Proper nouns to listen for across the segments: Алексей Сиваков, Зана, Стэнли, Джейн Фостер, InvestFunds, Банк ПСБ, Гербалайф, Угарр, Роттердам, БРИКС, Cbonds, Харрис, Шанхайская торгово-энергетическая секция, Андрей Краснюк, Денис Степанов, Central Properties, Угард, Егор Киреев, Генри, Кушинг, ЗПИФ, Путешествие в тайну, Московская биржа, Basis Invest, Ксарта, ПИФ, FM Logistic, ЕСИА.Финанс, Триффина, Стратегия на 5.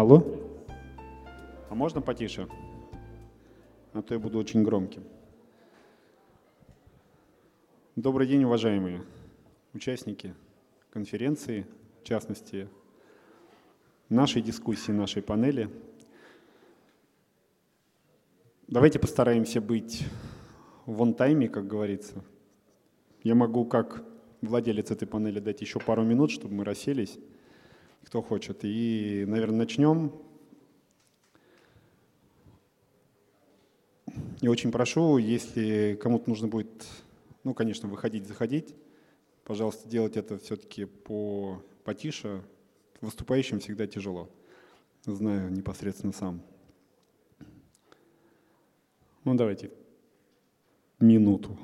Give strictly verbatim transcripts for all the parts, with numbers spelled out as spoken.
Алло? А можно потише? А то я буду очень громким. Добрый день, уважаемые участники конференции, в частности, нашей дискуссии, нашей панели. Давайте постараемся быть в он-тайме, как говорится. Я могу, как владелец этой панели, дать еще пару минут, чтобы мы расселись, кто хочет. И, наверное, начнем. Я очень прошу, если кому-то нужно будет, ну, конечно, выходить, заходить, пожалуйста, делать это все-таки по, потише. Выступающим всегда тяжело. Знаю непосредственно сам. Ну, давайте минуту.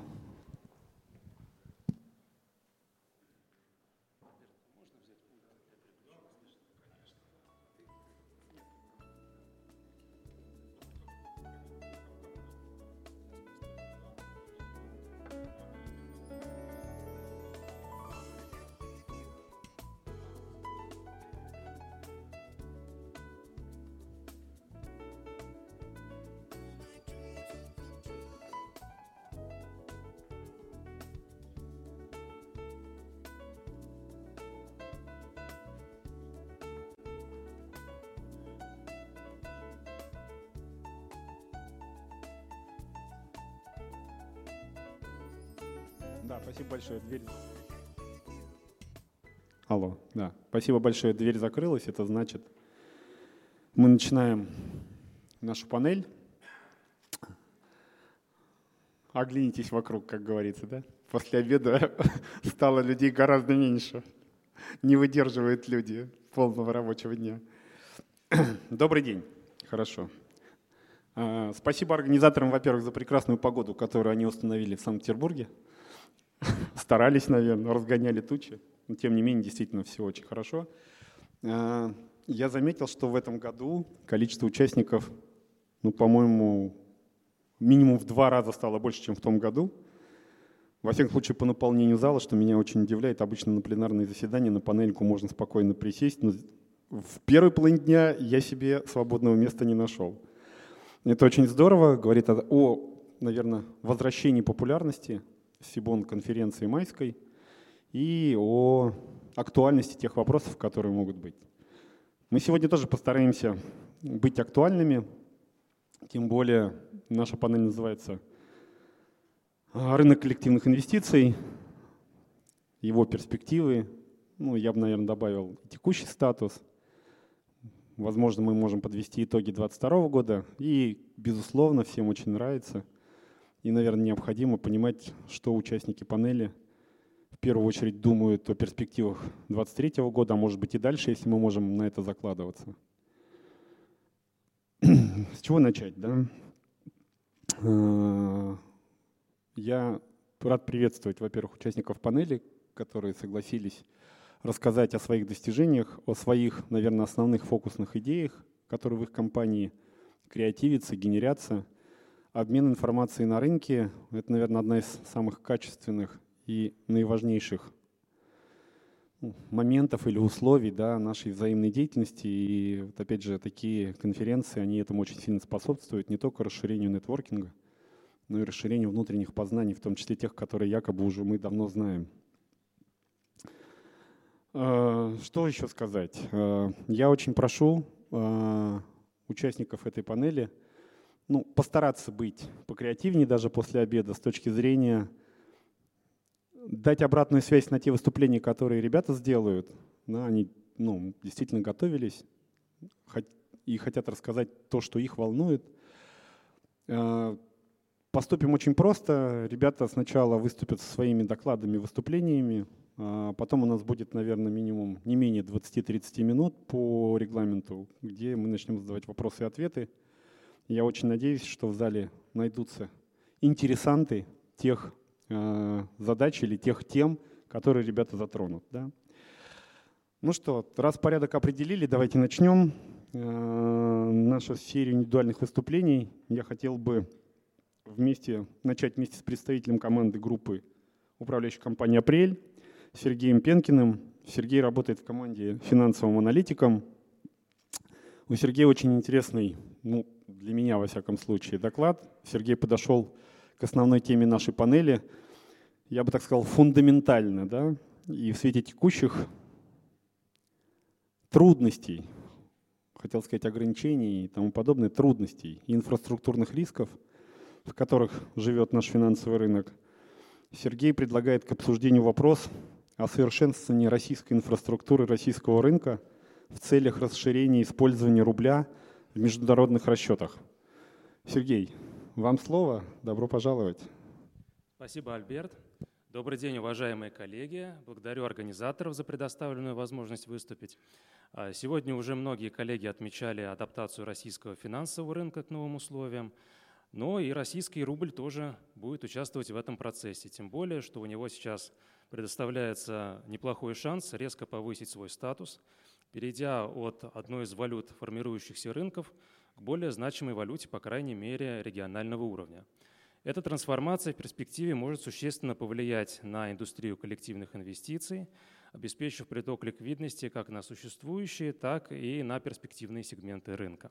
Да, спасибо большое. Дверь. Алло, да. Спасибо большое. Дверь закрылась. Это значит, мы начинаем нашу панель. Оглянитесь вокруг, как говорится, да? После обеда стало людей гораздо меньше. Не выдерживают люди полного рабочего дня. Добрый день. Хорошо. Спасибо организаторам, во-первых, за прекрасную погоду, которую они установили в Санкт-Петербурге. Старались, наверное, разгоняли тучи, но тем не менее действительно все очень хорошо. Я заметил, что в этом году количество участников, ну, по-моему, минимум в два раза стало больше, чем в том году. Во всяком случае, по наполнению зала, что меня очень удивляет. Обычно на пленарные заседания на панельку можно спокойно присесть, но в первой половине дня я себе свободного места не нашел. Это очень здорово, говорит о, наверное, возвращении популярности Cbonds конференции майской и о актуальности тех вопросов, которые могут быть. Мы сегодня тоже постараемся быть актуальными, тем более наша панель называется «Рынок коллективных инвестиций, его перспективы». Ну, я бы, наверное, добавил текущий статус. Возможно, мы можем подвести итоги две тысячи двадцать второго года. И, безусловно, всем очень нравится. И, наверное, необходимо понимать, что участники панели в первую очередь думают о перспективах две тысячи двадцать третьего года, а может быть и дальше, если мы можем на это закладываться. С чего начать, да? Я рад приветствовать, во-первых, участников панели, которые согласились рассказать о своих достижениях, о своих, наверное, основных фокусных идеях, которые в их компании креативятся, генерятся. Обмен информацией на рынке – это, наверное, одна из самых качественных и наиважнейших моментов или условий, да, нашей взаимной деятельности. И вот, опять же, такие конференции, они этому очень сильно способствуют, не только расширению нетворкинга, но и расширению внутренних познаний, в том числе тех, которые якобы уже мы давно знаем. Что еще сказать? Я очень прошу участников этой панели, ну, постараться быть покреативнее даже после обеда с точки зрения дать обратную связь на те выступления, которые ребята сделают. Да, они, ну, действительно готовились и хотят рассказать то, что их волнует. Поступим очень просто. Ребята сначала выступят со своими докладами, выступлениями. Потом у нас будет, наверное, минимум не менее двадцать-тридцать минут по регламенту, где мы начнем задавать вопросы и ответы. Я очень надеюсь, что в зале найдутся интересанты тех э, задач или тех тем, которые ребята затронут. Да? Ну что, раз порядок определили, давайте начнем э, нашу серию индивидуальных выступлений. Я хотел бы вместе, начать вместе с представителем команды группы управляющей компании «Апрель» Сергеем Пенкиным. Сергей работает в команде финансовым аналитиком. У Сергея очень интересный, ну, для меня, во всяком случае, доклад. Сергей подошел к основной теме нашей панели, я бы так сказал, фундаментально, да, и в свете текущих трудностей, хотел сказать ограничений и тому подобное, трудностей и инфраструктурных рисков, в которых живет наш финансовый рынок, Сергей предлагает к обсуждению вопрос о совершенствовании российской инфраструктуры российского рынка в целях расширения использования рубля в международных расчетах. Сергей, вам слово. Добро пожаловать. Спасибо, Альберт. Добрый день, уважаемые коллеги. Благодарю организаторов за предоставленную возможность выступить. Сегодня уже многие коллеги отмечали адаптацию российского финансового рынка к новым условиям, но и российский рубль тоже будет участвовать в этом процессе, тем более, что у него сейчас предоставляется неплохой шанс резко повысить свой статус, перейдя от одной из валют формирующихся рынков к более значимой валюте, по крайней мере, регионального уровня. Эта трансформация в перспективе может существенно повлиять на индустрию коллективных инвестиций, обеспечив приток ликвидности как на существующие, так и на перспективные сегменты рынка.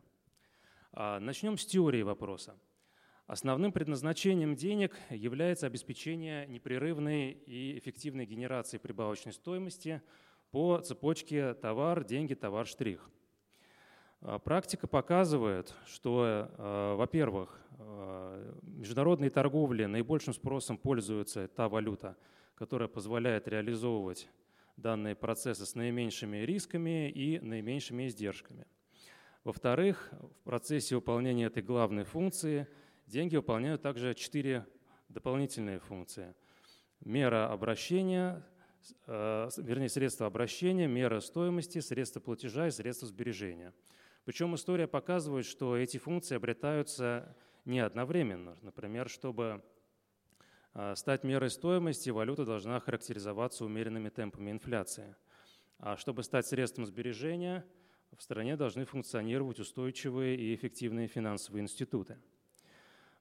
Начнем с теории вопроса. Основным предназначением денег является обеспечение непрерывной и эффективной генерации прибавочной стоимости по цепочке товар, деньги, товар, штрих. Практика показывает, что, во-первых, международной торговле наибольшим спросом пользуется та валюта, которая позволяет реализовывать данные процессы с наименьшими рисками и наименьшими издержками. Во-вторых, в процессе выполнения этой главной функции деньги выполняют также четыре дополнительные функции. Мера обращения, э, вернее, средства обращения, мера стоимости, средства платежа и средства сбережения. Причем история показывает, что эти функции обретаются не одновременно. Например, чтобы э, стать мерой стоимости, валюта должна характеризоваться умеренными темпами инфляции. А чтобы стать средством сбережения, в стране должны функционировать устойчивые и эффективные финансовые институты.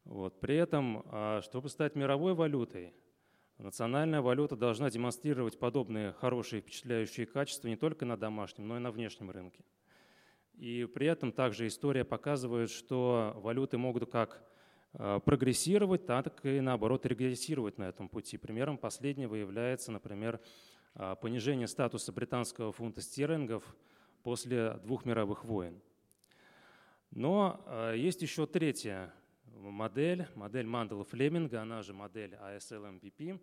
Вот. При этом, чтобы стать мировой валютой, национальная валюта должна демонстрировать подобные хорошие впечатляющие качества не только на домашнем, но и на внешнем рынке. И при этом также история показывает, что валюты могут как прогрессировать, так и наоборот регрессировать на этом пути. Примером последнего является, например, понижение статуса британского фунта стерлингов после двух мировых войн. Но есть еще третья модель, модель Манделла-Флеминга, она же модель эй эс эл эм пи пи,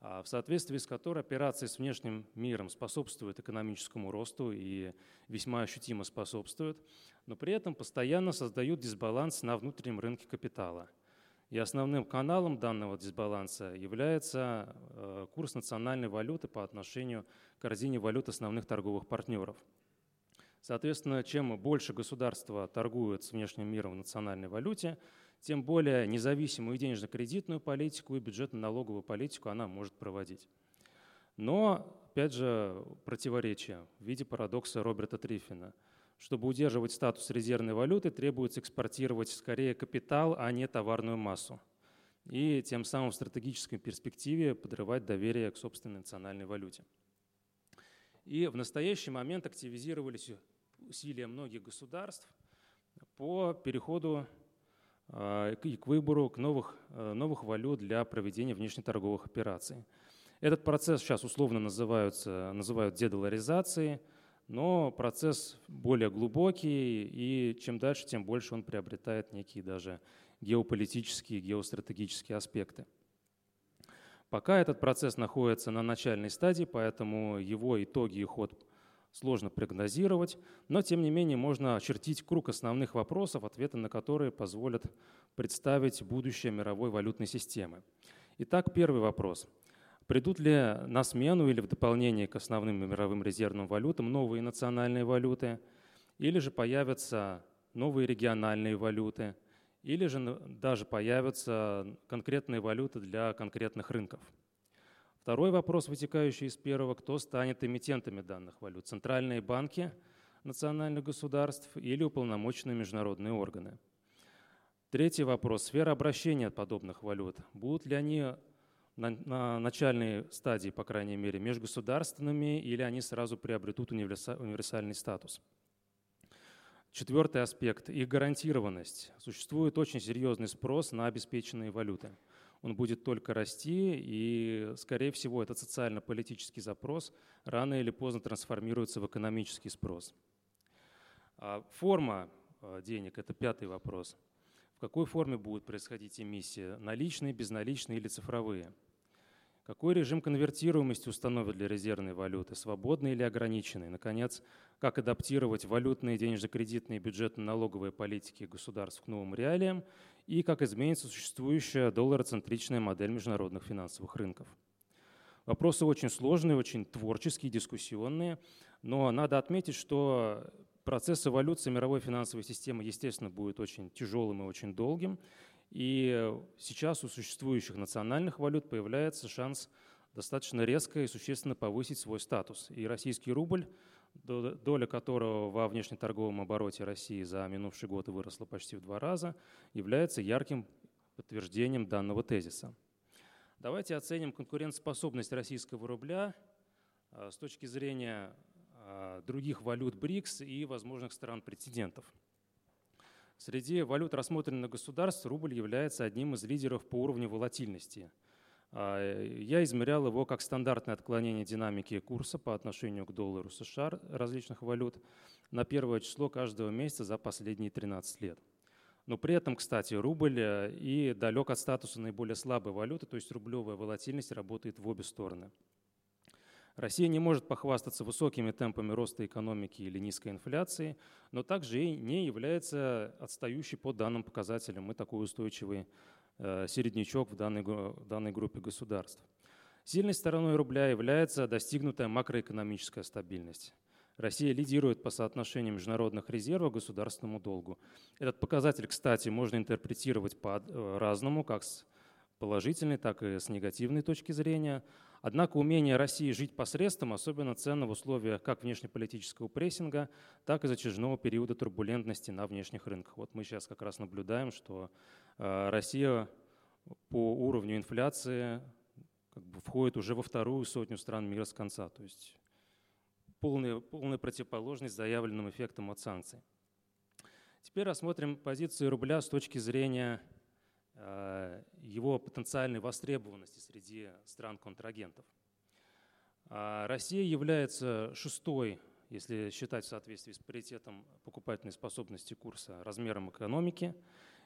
в соответствии с которой операции с внешним миром способствуют экономическому росту и весьма ощутимо способствуют, но при этом постоянно создают дисбаланс на внутреннем рынке капитала. И основным каналом данного дисбаланса является курс национальной валюты по отношению к корзине валют основных торговых партнеров. Соответственно, чем больше государства торгуют с внешним миром в национальной валюте, тем более независимую денежно-кредитную политику и бюджетно-налоговую политику она может проводить. Но, опять же, противоречие в виде парадокса Роберта Триффина. Чтобы удерживать статус резервной валюты, требуется экспортировать скорее капитал, а не товарную массу. И тем самым в стратегической перспективе подрывать доверие к собственной национальной валюте. И в настоящий момент активизировались усилия многих государств по переходу и к выбору к новых, новых валют для проведения внешнеторговых операций. Этот процесс сейчас условно называются, называют дедоларизацией, но процесс более глубокий, и чем дальше, тем больше он приобретает некие даже геополитические, геостратегические аспекты. Пока этот процесс находится на начальной стадии, поэтому его итоги и ход сложно прогнозировать, но тем не менее можно очертить круг основных вопросов, ответы на которые позволят представить будущее мировой валютной системы. Итак, первый вопрос. Придут ли на смену или в дополнение к основным мировым резервным валютам новые национальные валюты, или же появятся новые региональные валюты, или же даже появятся конкретные валюты для конкретных рынков? Второй вопрос, вытекающий из первого, кто станет эмитентами данных валют? Центральные банки национальных государств или уполномоченные международные органы? Третий вопрос, сфера обращения подобных валют. Будут ли они на, на начальной стадии, по крайней мере, межгосударственными или они сразу приобретут универсальный статус? Четвертый аспект – их гарантированность. Существует очень серьезный спрос на обеспеченные валюты. Он будет только расти, и, скорее всего, этот социально-политический запрос рано или поздно трансформируется в экономический спрос. Форма денег – это пятый вопрос. В какой форме будут происходить эмиссии – наличные, безналичные или цифровые? Какой режим конвертируемости установят для резервной валюты, свободный или ограниченный? Наконец, как адаптировать валютные, денежно-кредитные, бюджетно-налоговые политики государств к новым реалиям и как изменится существующая доллароцентричная модель международных финансовых рынков. Вопросы очень сложные, очень творческие, дискуссионные, но надо отметить, что процесс эволюции мировой финансовой системы, естественно, будет очень тяжелым и очень долгим. И сейчас у существующих национальных валют появляется шанс достаточно резко и существенно повысить свой статус. И российский рубль, доля которого во внешнеторговом обороте России за минувший год выросла почти в два раза, является ярким подтверждением данного тезиса. Давайте оценим конкурентоспособность российского рубля с точки зрения других валют БРИКС и возможных стран-претендентов. Среди валют рассмотренных государств рубль является одним из лидеров по уровню волатильности. Я измерял его как стандартное отклонение динамики курса по отношению к доллару США различных валют на первое число каждого месяца за последние тринадцать лет. Но при этом, кстати, рубль и далек от статуса наиболее слабой валюты, то есть рублевая волатильность работает в обе стороны. Россия не может похвастаться высокими темпами роста экономики или низкой инфляции, но также и не является отстающей по данным показателям. Мы такой устойчивый середнячок в данной, в данной группе государств. Сильной стороной рубля является достигнутая макроэкономическая стабильность. Россия лидирует по соотношению международных резервов к государственному долгу. Этот показатель, кстати, можно интерпретировать по-разному, как с положительной, так и с негативной точки зрения. Однако умение России жить посредством особенно ценно в условиях как внешнеполитического прессинга, так и затяжного периода турбулентности на внешних рынках. Вот мы сейчас как раз наблюдаем, что Россия по уровню инфляции как бы входит уже во вторую сотню стран мира с конца, то есть полная, полная противоположность заявленным эффектам от санкций. Теперь рассмотрим позиции рубля с точки зрения его потенциальной востребованности среди стран-контрагентов. Россия является шестой, если считать в соответствии с паритетом покупательной способности курса, размером экономики,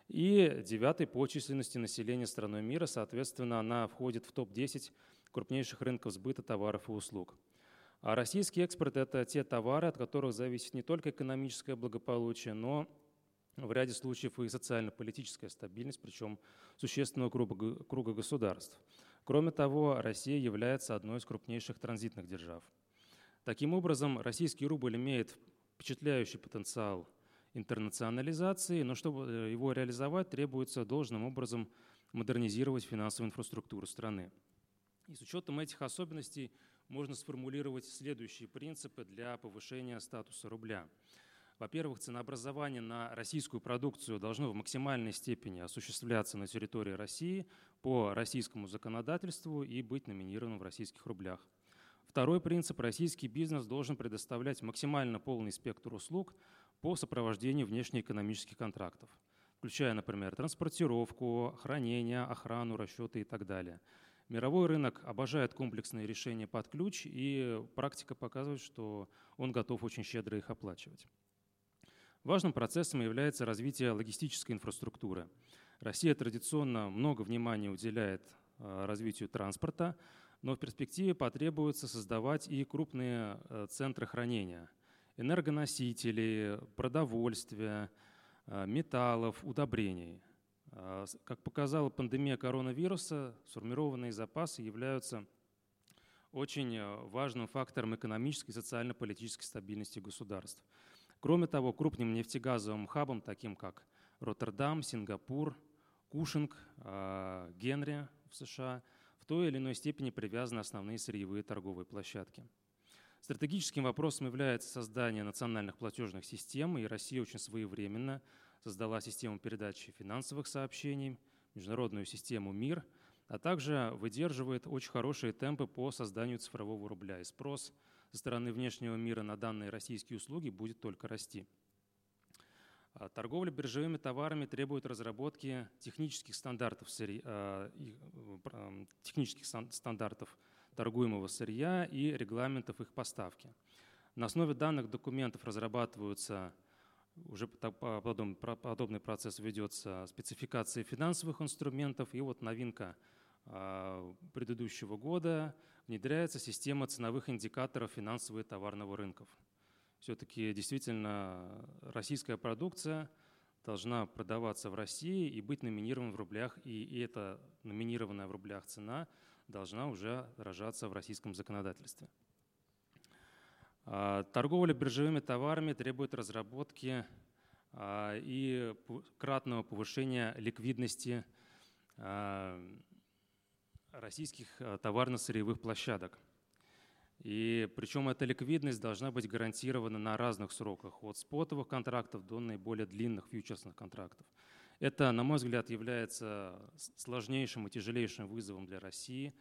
и девятой по численности населения страной мира. Соответственно, она входит в топ десять крупнейших рынков сбыта товаров и услуг. А российский экспорт – это те товары, от которых зависит не только экономическое благополучие, но в ряде случаев и социально-политическая стабильность, причем существенного круга государств. Кроме того, Россия является одной из крупнейших транзитных держав. Таким образом, российский рубль имеет впечатляющий потенциал интернационализации, но чтобы его реализовать, требуется должным образом модернизировать финансовую инфраструктуру страны. И с учетом этих особенностей можно сформулировать следующие принципы для повышения статуса рубля. Во-первых, ценообразование на российскую продукцию должно в максимальной степени осуществляться на территории России по российскому законодательству и быть номинированным в российских рублях. Второй принцип – российский бизнес должен предоставлять максимально полный спектр услуг по сопровождению внешнеэкономических контрактов, включая, например, транспортировку, хранение, охрану, расчеты и так далее. Мировой рынок обожает комплексные решения под ключ, и практика показывает, что он готов очень щедро их оплачивать. Важным процессом является развитие логистической инфраструктуры. Россия традиционно много внимания уделяет развитию транспорта, но в перспективе потребуется создавать и крупные центры хранения – энергоносителей, продовольствия, металлов, удобрений. Как показала пандемия коронавируса, сформированные запасы являются очень важным фактором экономической и социально-политической стабильности государств. Кроме того, крупным нефтегазовым хабам, таким как Роттердам, Сингапур, Кушинг, Генри в США, в той или иной степени привязаны основные сырьевые торговые площадки. Стратегическим вопросом является создание национальных платежных систем, и Россия очень своевременно создала систему передачи финансовых сообщений, международную систему МИР, а также выдерживает очень хорошие темпы по созданию цифрового рубля, и спрос со стороны внешнего мира на данные российские услуги будет только расти. Торговля биржевыми товарами требует разработки технических стандартов, технических стандартов торгуемого сырья и регламентов их поставки. На основе данных документов разрабатываются, уже потом подобный процесс ведется, спецификации финансовых инструментов. И вот новинка предыдущего года: внедряется система ценовых индикаторов финансового и товарного рынков. Все-таки действительно российская продукция должна продаваться в России и быть номинирована в рублях, и эта номинированная в рублях цена должна уже отражаться в российском законодательстве. Торговля биржевыми товарами требует разработки и кратного повышения ликвидности российских товарно-сырьевых площадок. И причем эта ликвидность должна быть гарантирована на разных сроках, от спотовых контрактов до наиболее длинных фьючерсных контрактов. Это, на мой взгляд, является сложнейшим и тяжелейшим вызовом для России.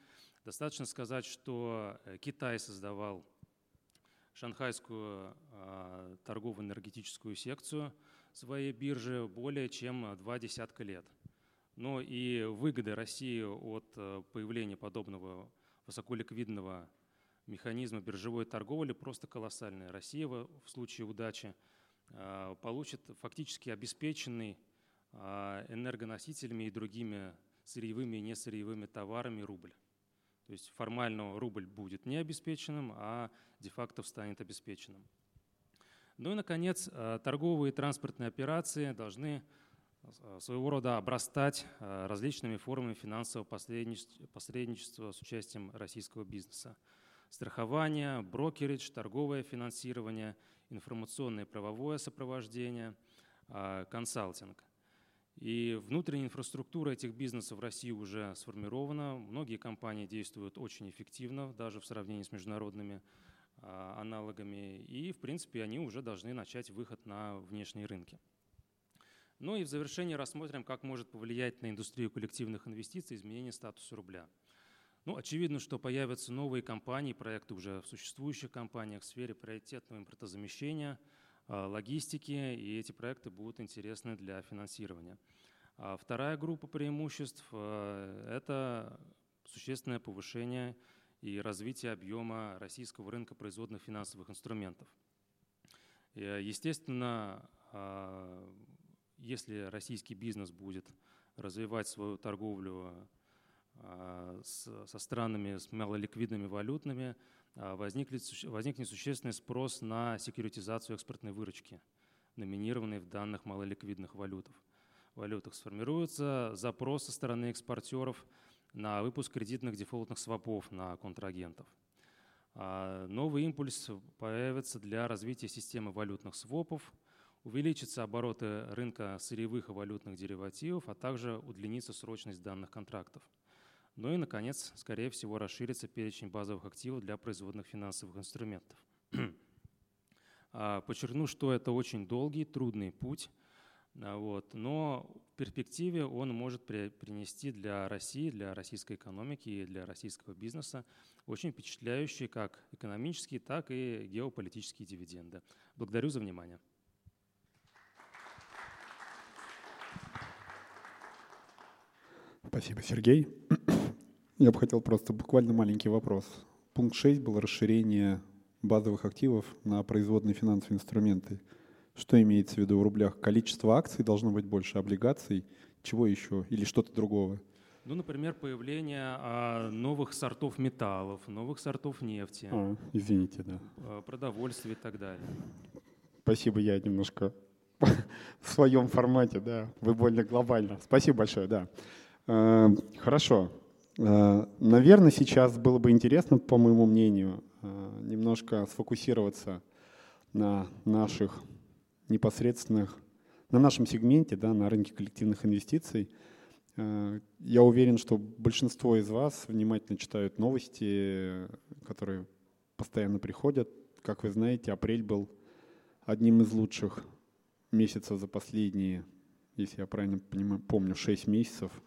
Достаточно сказать, что Китай создавал Шанхайскую торгово-энергетическую секцию своей биржи более чем два десятка лет. Но и выгоды России от появления подобного высоколиквидного механизмы биржевой торговли просто колоссальные. Россия в случае удачи получит фактически обеспеченный энергоносителями и другими сырьевыми и несырьевыми товарами рубль. То есть формально рубль будет не обеспеченным, а де-факто станет обеспеченным. Ну и, наконец, торговые и транспортные операции должны своего рода обрастать различными формами финансового посредничества с участием российского бизнеса. Страхование, брокеридж, торговое финансирование, информационное и правовое сопровождение, консалтинг. И внутренняя инфраструктура этих бизнесов в России уже сформирована. Многие компании действуют очень эффективно, даже в сравнении с международными аналогами. И, в принципе, они уже должны начать выход на внешние рынки. Ну и в завершение рассмотрим, как может повлиять на индустрию коллективных инвестиций изменение статуса рубля. Ну, очевидно, что появятся новые компании, проекты уже в существующих компаниях в сфере приоритетного импортозамещения, логистики, и эти проекты будут интересны для финансирования. А вторая группа преимуществ – это существенное повышение и развитие объема российского рынка производных финансовых инструментов. Естественно, если российский бизнес будет развивать свою торговлю со странами с малоликвидными валютными, возникнет, возникнет существенный спрос на секьюритизацию экспортной выручки, номинированной в данных малоликвидных валютах. валютах. Сформируется запрос со стороны экспортеров на выпуск кредитных дефолтных свопов на контрагентов. Новый импульс появится для развития системы валютных свопов, увеличатся обороты рынка сырьевых и валютных деривативов, а также удлинится срочность данных контрактов. Ну и, наконец, скорее всего, расширится перечень базовых активов для производных финансовых инструментов. Подчеркну, что это очень долгий, трудный путь, вот, но в перспективе он может при, принести для России, для российской экономики и для российского бизнеса очень впечатляющие как экономические, так и геополитические дивиденды. Благодарю за внимание. Спасибо, Сергей. Я бы хотел просто буквально маленький вопрос. Пункт шесть было расширение базовых активов на производные финансовые инструменты. Что имеется в виду в рублях? Количество акций должно быть больше, облигаций, чего еще или что-то другого? Ну, например, появление новых сортов металлов, новых сортов нефти. А, извините, да. Продовольствие и так далее. Спасибо, я немножко в своем формате, да. Вы более глобально. Спасибо большое, да. Хорошо. Наверное, сейчас было бы интересно, по моему мнению, немножко сфокусироваться на наших непосредственных, на нашем сегменте, да, на рынке коллективных инвестиций. Я уверен, что большинство из вас внимательно читают новости, которые постоянно приходят. Как вы знаете, апрель был одним из лучших месяцев за последние, если я правильно понимаю, помню, шесть месяцев.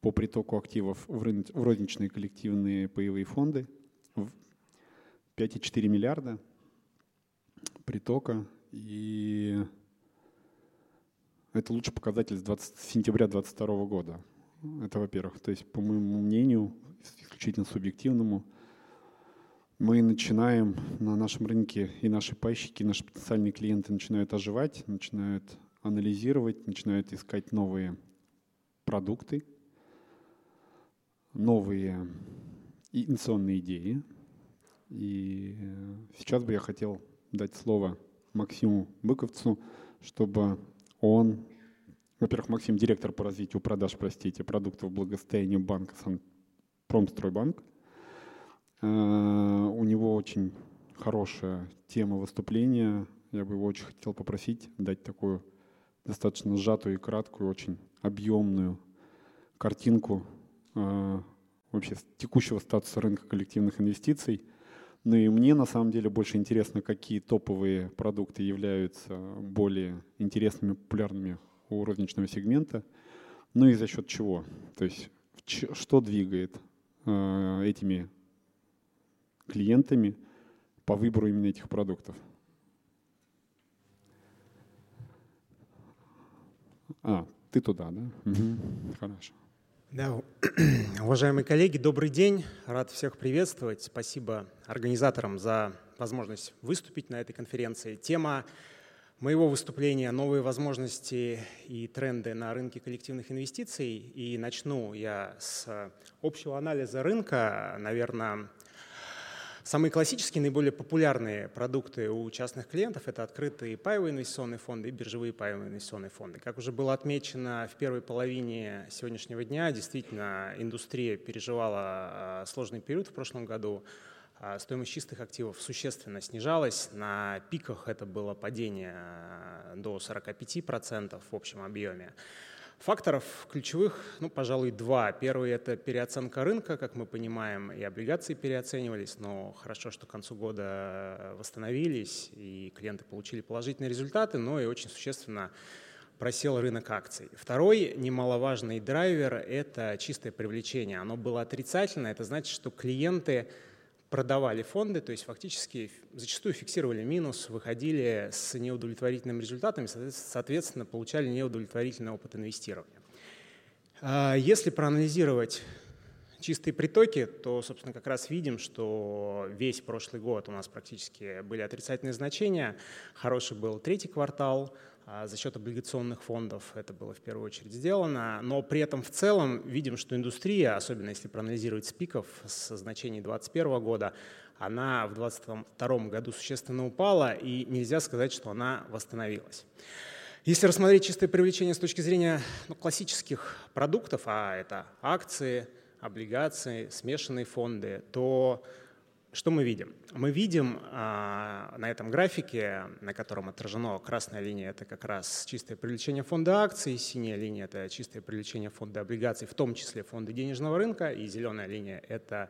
По притоку активов в розничные коллективные паевые фонды пять целых четыре десятых миллиарда притока. И это лучший показатель с двадцатого сентября две тысячи двадцать второго года. Это, во-первых. То есть, по моему мнению, исключительно субъективному, мы начинаем на нашем рынке, и наши пайщики, и наши потенциальные клиенты начинают оживать, начинают анализировать, начинают искать новые продукты, новые инновационные идеи. И сейчас бы я хотел дать слово Максиму Быковцу, чтобы он… Во-первых, Максим – директор по развитию продаж, простите, продуктов благосостояния банка «Промстройбанк». У него очень хорошая тема выступления. Я бы его очень хотел попросить дать такую достаточно сжатую и краткую, очень объемную картинку вообще текущего статуса рынка коллективных инвестиций. Ну и мне на самом деле больше интересно, какие топовые продукты являются более интересными, популярными у розничного сегмента, ну и за счет чего. То есть что двигает э, этими клиентами по выбору именно этих продуктов. А, ты туда, да? Угу. Хорошо. Да, уважаемые коллеги, добрый день. Рад всех приветствовать. Спасибо организаторам за возможность выступить на этой конференции. Тема моего выступления – новые возможности и тренды на рынке коллективных инвестиций. И начну я с общего анализа рынка. Наверное, самые классические, наиболее популярные продукты у частных клиентов – это открытые паевые инвестиционные фонды и биржевые паевые инвестиционные фонды. Как уже было отмечено в первой половине сегодняшнего дня, действительно, индустрия переживала сложный период в прошлом году. Стоимость чистых активов существенно снижалась. На пиках это было падение до сорок пять процентов в общем объеме. Факторов ключевых, ну, пожалуй, два. Первый – это переоценка рынка. Как мы понимаем, и облигации переоценивались, но хорошо, что к концу года восстановились, и клиенты получили положительные результаты, но и очень существенно просел рынок акций. Второй немаловажный драйвер – это чистое привлечение. Оно было отрицательно. Это значит, что клиенты продавали фонды, то есть фактически зачастую фиксировали минус, выходили с неудовлетворительными результатами, соответственно, получали неудовлетворительный опыт инвестирования. Если проанализировать чистые притоки, то, собственно, как раз видим, что весь прошлый год у нас практически были отрицательные значения. Хороший был третий квартал за счет облигационных фондов, это было в первую очередь сделано, но при этом в целом видим, что индустрия, особенно если проанализировать с пиков, со значений две тысячи двадцать первого года, она в две тысячи двадцать втором году существенно упала, и нельзя сказать, что она восстановилась. Если рассмотреть чистое привлечение с точки зрения, ну, классических продуктов, а это акции, облигации, смешанные фонды, то что мы видим? Мы видим а, на этом графике, на котором отражена красная линия – это как раз чистое привлечение фонда акций, синяя линия – это чистое привлечение фонда облигаций, в том числе фонды денежного рынка, и зеленая линия – это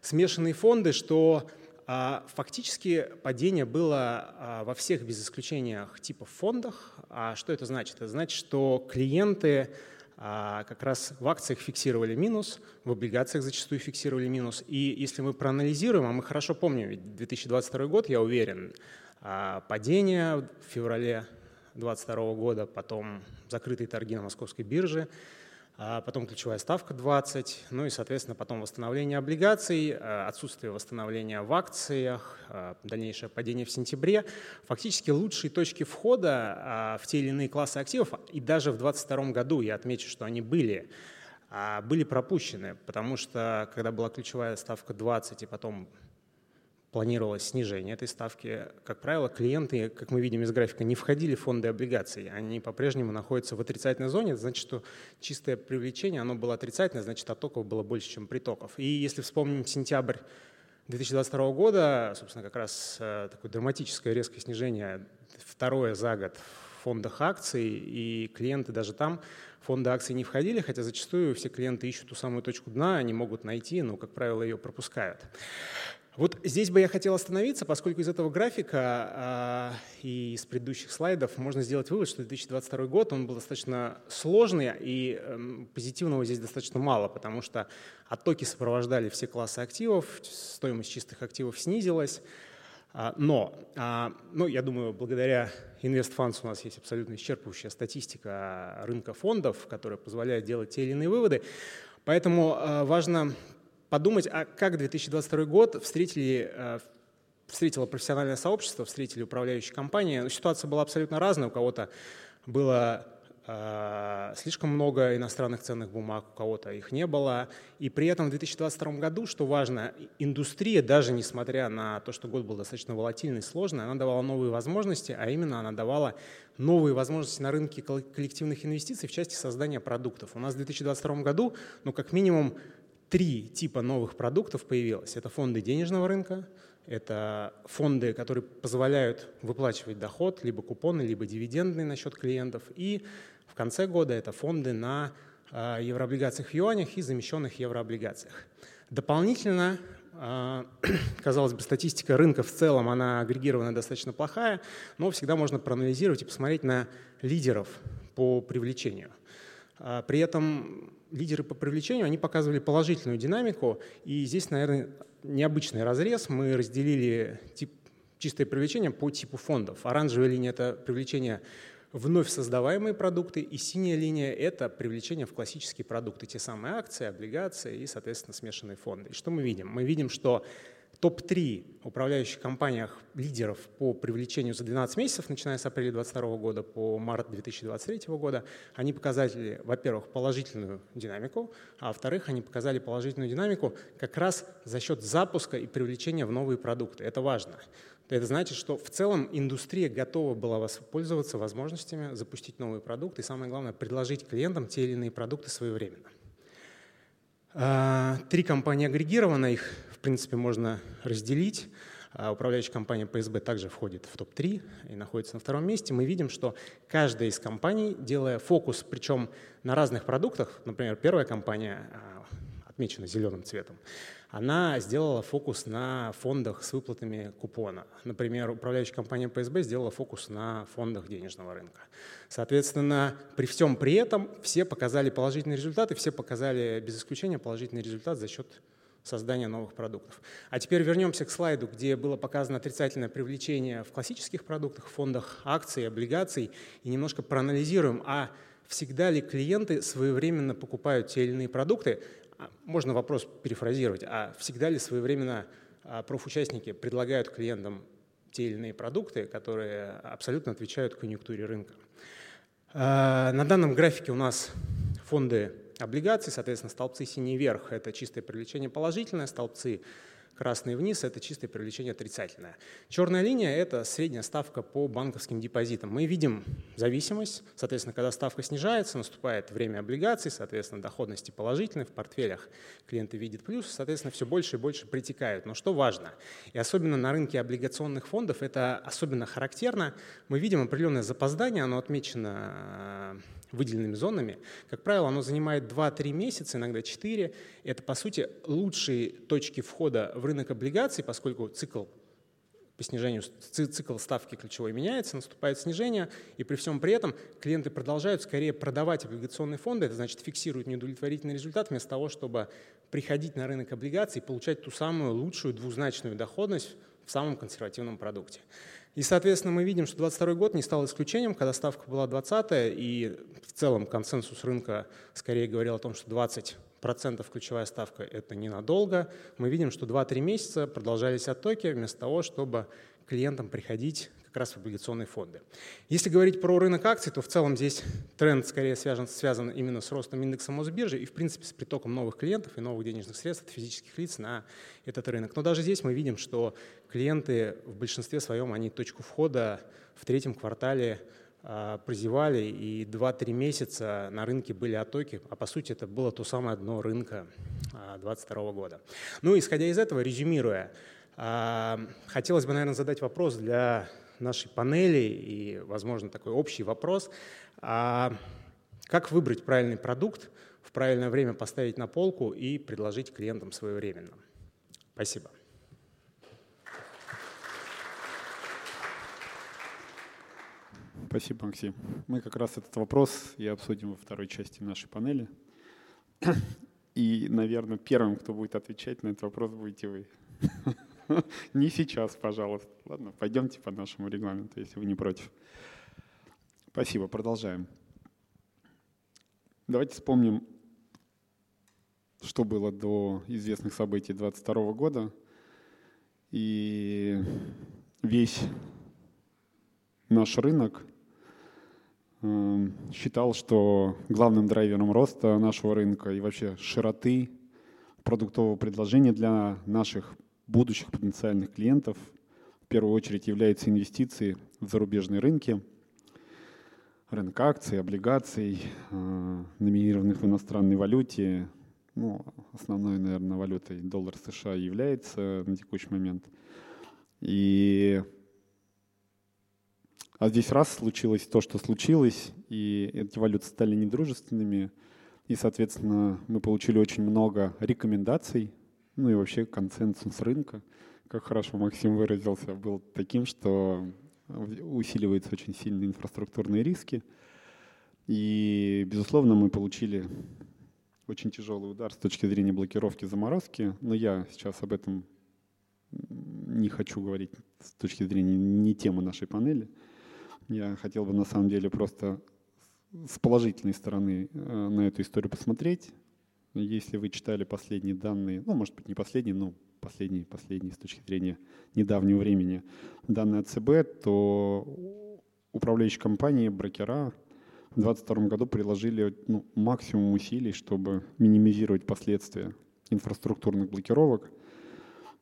смешанные фонды, что а, фактически падение было а, во всех без исключения типов фондах. А что это значит? Это значит, что клиенты… как раз в акциях фиксировали минус, в облигациях зачастую фиксировали минус. И если мы проанализируем, а мы хорошо помним, ведь две тысячи двадцать второй год, я уверен, падение в феврале две тысячи двадцать второго года, потом закрытые торги на Московской бирже, потом ключевая ставка двадцать, ну и, соответственно, потом восстановление облигаций, отсутствие восстановления в акциях, дальнейшее падение в сентябре. Фактически лучшие точки входа в те или иные классы активов, и даже в две тысячи двадцать втором году, я отмечу, что они были, были пропущены, потому что когда была ключевая ставка двадцать и потом планировалось снижение этой ставки, как правило, клиенты, как мы видим из графика, не входили в фонды облигаций. Они по-прежнему находятся в отрицательной зоне. Это значит, что чистое привлечение, оно было отрицательное, значит, оттоков было больше, чем притоков. И если вспомним сентябрь две тысячи двадцать второго года, собственно, как раз такое драматическое резкое снижение, второе за год в фондах акций, и клиенты даже там в фонды акций не входили, хотя зачастую все клиенты ищут ту самую точку дна, они могут найти, но, как правило, ее пропускают. Вот здесь бы я хотел остановиться, поскольку из этого графика э, и из предыдущих слайдов можно сделать вывод, что две тысячи двадцать второй год он был достаточно сложный, и э, позитивного здесь достаточно мало, потому что оттоки сопровождали все классы активов, стоимость чистых активов снизилась, Но, ну, я думаю, благодаря InvestFunds у нас есть абсолютно исчерпывающая статистика рынка фондов, которая позволяет делать те или иные выводы. Поэтому важно подумать, а как две тысячи двадцать второй год встретили, встретило профессиональное сообщество, встретили управляющие компании. Ситуация была абсолютно разная. У кого-то было слишком много иностранных ценных бумаг, у кого-то их не было. И при этом в две тысячи двадцать втором году, что важно, индустрия, даже несмотря на то, что год был достаточно волатильный и сложный, она давала новые возможности, а именно она давала новые возможности на рынке коллективных инвестиций в части создания продуктов. У нас в две тысячи двадцать втором году, ну, как минимум, три типа новых продуктов появилось. Это фонды денежного рынка, это фонды, которые позволяют выплачивать доход, либо купоны, либо дивидендные на счет клиентов. И в конце года это фонды на еврооблигациях в юанях и замещенных еврооблигациях. Дополнительно, казалось бы, статистика рынка в целом, она агрегированная достаточно плохая, но всегда можно проанализировать и посмотреть на лидеров по привлечению. При этом лидеры по привлечению, они показывали положительную динамику, и здесь, наверное, необычный разрез. Мы разделили тип, чистое привлечение по типу фондов. Оранжевая линия – это привлечение вновь создаваемые продукты, и синяя линия – это привлечение в классические продукты, те самые акции, облигации и, соответственно, смешанные фонды. И что мы видим? Мы видим, что топ три управляющих компаниях лидеров по привлечению за двенадцать месяцев, начиная с апреля две тысячи двадцать второго года по март две тысячи двадцать третьего года, они показали, во-первых, положительную динамику, а во-вторых, они показали положительную динамику как раз за счет запуска и привлечения в новые продукты. Это важно. Это значит, что в целом индустрия готова была воспользоваться возможностями запустить новые продукты и, самое главное, предложить клиентам те или иные продукты своевременно. Три компании агрегированы, их в принципе можно разделить. Управляющая компания ПСБ также входит в топ три и находится на втором месте. Мы видим, что каждая из компаний, делая фокус, причем на разных продуктах, например, первая компания отмечена зеленым цветом, она сделала фокус на фондах с выплатами купона. Например, управляющая компания ПСБ сделала фокус на фондах денежного рынка. Соответственно, при всем при этом все показали положительные результаты, все показали без исключения положительный результат за счет создания новых продуктов. А теперь вернемся к слайду, где было показано отрицательное привлечение в классических продуктах, в фондах акций, облигаций, и немножко проанализируем, а всегда ли клиенты своевременно покупают те или иные продукты. Можно вопрос перефразировать, а всегда ли своевременно профучастники предлагают клиентам те или иные продукты, которые абсолютно отвечают конъюнктуре рынка. На данном графике у нас фонды облигаций, соответственно, столбцы синий вверх – это чистое привлечение положительное, столбцы красный вниз – это чистое привлечение отрицательное. Черная линия – это средняя ставка по банковским депозитам. Мы видим зависимость, соответственно, когда ставка снижается, наступает время облигаций, соответственно, доходности положительные, в портфелях клиенты видят плюс, соответственно, все больше и больше притекают. Но что важно, и особенно на рынке облигационных фондов это особенно характерно, мы видим определенное запоздание, оно отмечено выделенными зонами. Как правило, оно занимает два-три месяца, иногда четыре. Это, по сути, лучшие точки входа в рынок облигаций, поскольку цикл по снижению, цикл ставки ключевой меняется, наступает снижение, и при всем при этом клиенты продолжают скорее продавать облигационные фонды, это значит фиксируют неудовлетворительный результат, вместо того, чтобы приходить на рынок облигаций и получать ту самую лучшую двузначную доходность в самом консервативном продукте. И, соответственно, мы видим, что двадцать второй год не стал исключением, когда ставка была двадцатая, и в целом консенсус рынка скорее говорил о том, что двадцать процентов ключевая ставка – это ненадолго. Мы видим, что два-три месяца продолжались оттоки вместо того, чтобы клиентам приходить как раз в облигационные фонды. Если говорить про рынок акций, то в целом здесь тренд скорее связан, связан именно с ростом индекса Мосбиржи и, в принципе, с притоком новых клиентов и новых денежных средств от физических лиц на этот рынок. Но даже здесь мы видим, что клиенты в большинстве своем, они точку входа в третьем квартале а, прозевали, и два-три месяца на рынке были оттоки, а по сути это было то самое дно рынка две тысячи двадцать второго года. Ну, исходя из этого, резюмируя, а, хотелось бы, наверное, задать вопрос для нашей панели и, возможно, такой общий вопрос. А как выбрать правильный продукт, в правильное время поставить на полку и предложить клиентам своевременно? Спасибо. Спасибо, Максим. Мы как раз этот вопрос и обсудим во второй части нашей панели. И, наверное, первым, кто будет отвечать на этот вопрос, будете вы. Не сейчас, пожалуйста. Ладно, пойдемте по нашему регламенту, если вы не против. Спасибо, продолжаем. Давайте вспомним, что было до известных событий две тысячи двадцать второго года. И весь наш рынок считал, что главным драйвером роста нашего рынка и вообще широты продуктового предложения для наших будущих потенциальных клиентов в первую очередь являются инвестиции в зарубежные рынки, рынок акций, облигаций, номинированных в иностранной валюте. Ну, основной, наверное, валютой доллар США является на текущий момент. И... А здесь раз случилось то, что случилось, и эти валюты стали недружественными, и, соответственно, мы получили очень много рекомендаций, ну и вообще консенсус рынка, как хорошо Максим выразился, был таким, что усиливаются очень сильные инфраструктурные риски. И, безусловно, мы получили очень тяжелый удар с точки зрения блокировки, заморозки, но я сейчас об этом не хочу говорить с точки зрения не темы нашей панели. Я хотел бы на самом деле просто с положительной стороны на эту историю посмотреть. Если вы читали последние данные, ну, может быть, не последние, но последние, последние с точки зрения недавнего времени данные от ЦБ, то управляющие компании, брокера в двадцать двадцать втором году приложили ну, максимум усилий, чтобы минимизировать последствия инфраструктурных блокировок.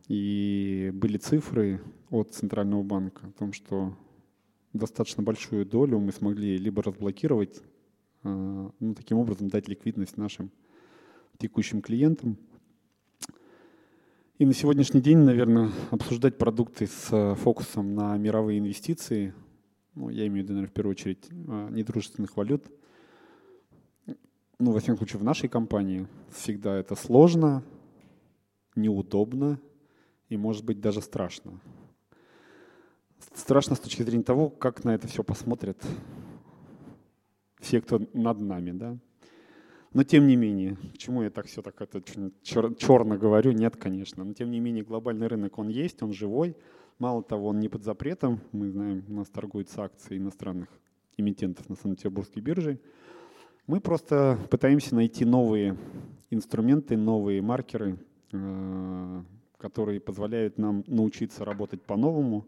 И были цифры от Центрального банка о том, что достаточно большую долю мы смогли либо разблокировать, ну, таким образом дать ликвидность нашим текущим клиентам. И на сегодняшний день, наверное, обсуждать продукты с фокусом на мировые инвестиции, ну, я имею в виду, наверное, в первую очередь недружественных валют, ну, во всяком случае, в нашей компании всегда это сложно, неудобно и, может быть, даже страшно. Страшно с точки зрения того, как на это все посмотрят все, кто над нами, да. Но тем не менее, почему я так все так это чер- черно говорю? Нет, конечно. Но тем не менее, глобальный рынок, он есть, он живой. Мало того, он не под запретом. Мы знаем, у нас торгуются акции иностранных эмитентов на Санкт-Петербургской бирже. Мы просто пытаемся найти новые инструменты, новые маркеры, которые позволяют нам научиться работать по-новому.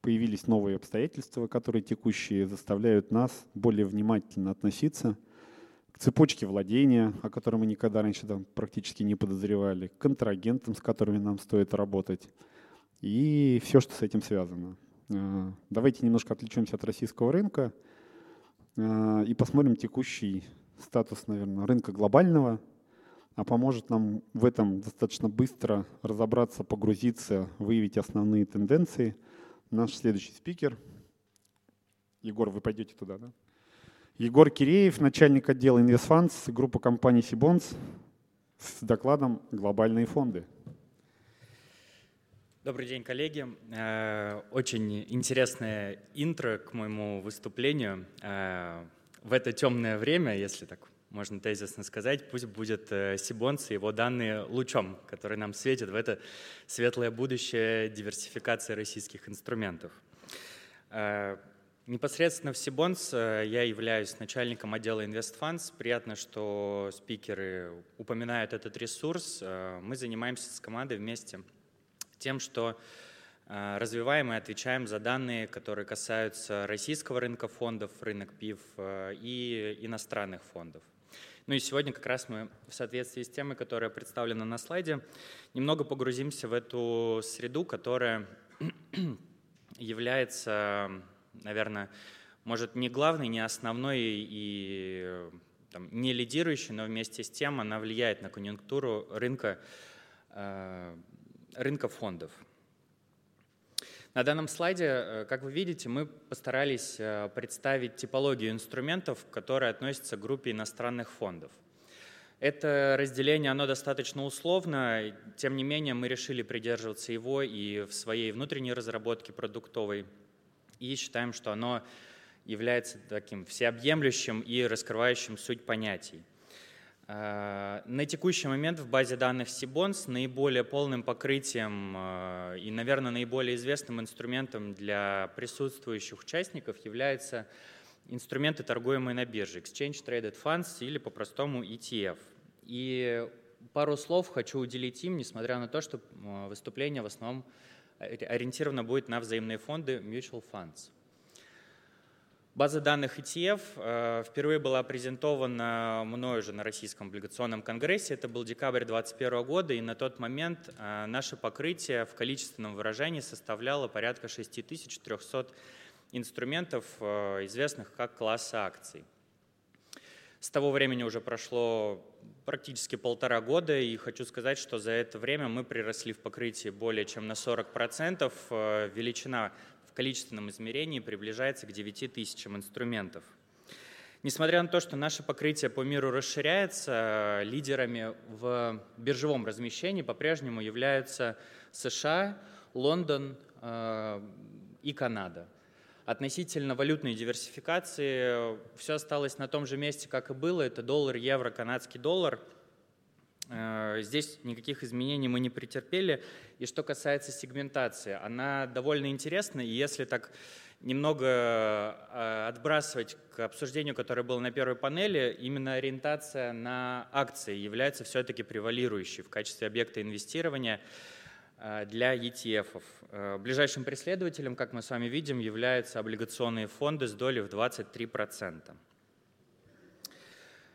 Появились новые обстоятельства, которые текущие заставляют нас более внимательно относиться к цепочке владения, о которой мы никогда раньше там практически не подозревали, к контрагентам, с которыми нам стоит работать, и все, что с этим связано. Давайте немножко отвлечемся от российского рынка и посмотрим текущий статус, наверное, рынка глобального, а поможет нам в этом достаточно быстро разобраться, погрузиться, выявить основные тенденции. Наш следующий спикер. Егор, вы пойдете туда, да? Егор Киреев, начальник отдела InvestFunds, группа компаний Cbonds, с докладом «Глобальные фонды». Добрый день, коллеги. Очень интересное интро к моему выступлению. В это темное время, если так можно тезисно сказать, пусть будет Cbonds и его данные лучом, который нам светит в это светлое будущее диверсификации российских инструментов. Непосредственно в Cbonds я являюсь начальником отдела InvestFunds. Приятно, что спикеры упоминают этот ресурс. Мы занимаемся с командой вместе тем, что развиваем и отвечаем за данные, которые касаются российского рынка фондов, рынок ПИФ и иностранных фондов. Ну и сегодня как раз мы в соответствии с темой, которая представлена на слайде, немного погрузимся в эту среду, которая является, наверное, может, не главной, не основной и там, не лидирующей, но вместе с тем она влияет на конъюнктуру рынка, э, рынка фондов. На данном слайде, как вы видите, мы постарались представить типологию инструментов, которые относятся к группе иностранных фондов. Это разделение, оно достаточно условно, тем не менее мы решили придерживаться его и в своей внутренней разработке продуктовой. И считаем, что оно является таким всеобъемлющим и раскрывающим суть понятий. На текущий момент в базе данных Cbonds наиболее полным покрытием и, наверное, наиболее известным инструментом для присутствующих участников являются инструменты, торгуемые на бирже, Exchange Traded Funds или по-простому и ти эф. И пару слов хочу уделить им, несмотря на то, что выступление в основном ориентировано будет на взаимные фонды Mutual Funds. База данных и ти эф впервые была презентована мною же на Российском облигационном конгрессе. Это был декабрь две тысячи двадцать первого года, и на тот момент наше покрытие в количественном выражении составляло порядка шесть тысяч триста инструментов, известных как класса акций. С того времени уже прошло практически полтора года, и хочу сказать, что за это время мы приросли в покрытии более чем на сорок процентов. Величина в количественном измерении приближается к девяти тысячам инструментов. Несмотря на то, что наше покрытие по миру расширяется, лидерами в биржевом размещении по-прежнему являются США, Лондон и Канада. Относительно валютной диверсификации все осталось на том же месте, как и было. Это доллар, евро, канадский доллар. Здесь никаких изменений мы не претерпели. И что касается сегментации, она довольно интересна. И если так немного отбрасывать к обсуждению, которое было на первой панели, именно ориентация на акции является все-таки превалирующей в качестве объекта инвестирования для и ти эф-ов. Ближайшим преследователем, как мы с вами видим, являются облигационные фонды с долей в двадцать три процента.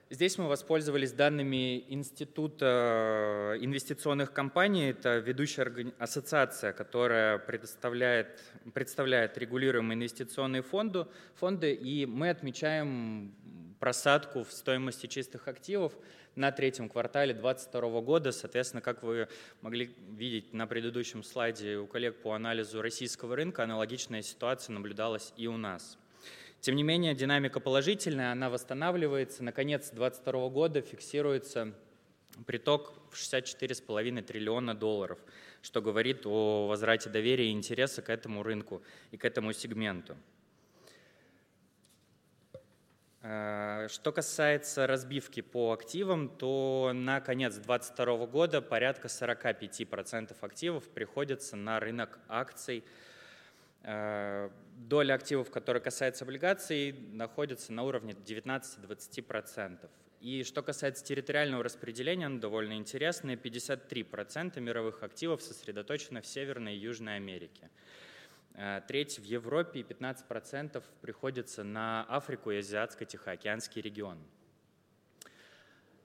Здесь мы воспользовались данными Института инвестиционных компаний. Это ведущая ассоциация, которая представляет, представляет регулируемые инвестиционные фонды, фонды, и мы отмечаем просадку в стоимости чистых активов на третьем квартале две тысячи двадцать второго года. Соответственно, как вы могли видеть на предыдущем слайде у коллег по анализу российского рынка, аналогичная ситуация наблюдалась и у нас. Тем не менее, динамика положительная, она восстанавливается. Наконец две тысячи двадцать второго года фиксируется приток в шестьдесят четыре целых пять десятых триллиона долларов, что говорит о возврате доверия и интереса к этому рынку и к этому сегменту. Что касается разбивки по активам, то на конец две тысячи двадцать второго года порядка сорок пять процентов активов приходится на рынок акций. Доля активов, которые касаются облигаций, находится на уровне девятнадцать-двадцать процентов. И что касается территориального распределения, оно довольно интересное. пятьдесят три процента мировых активов сосредоточено в Северной и Южной Америке. Треть в Европе и пятнадцать процентов приходится на Африку и Азиатско-Тихоокеанский регион.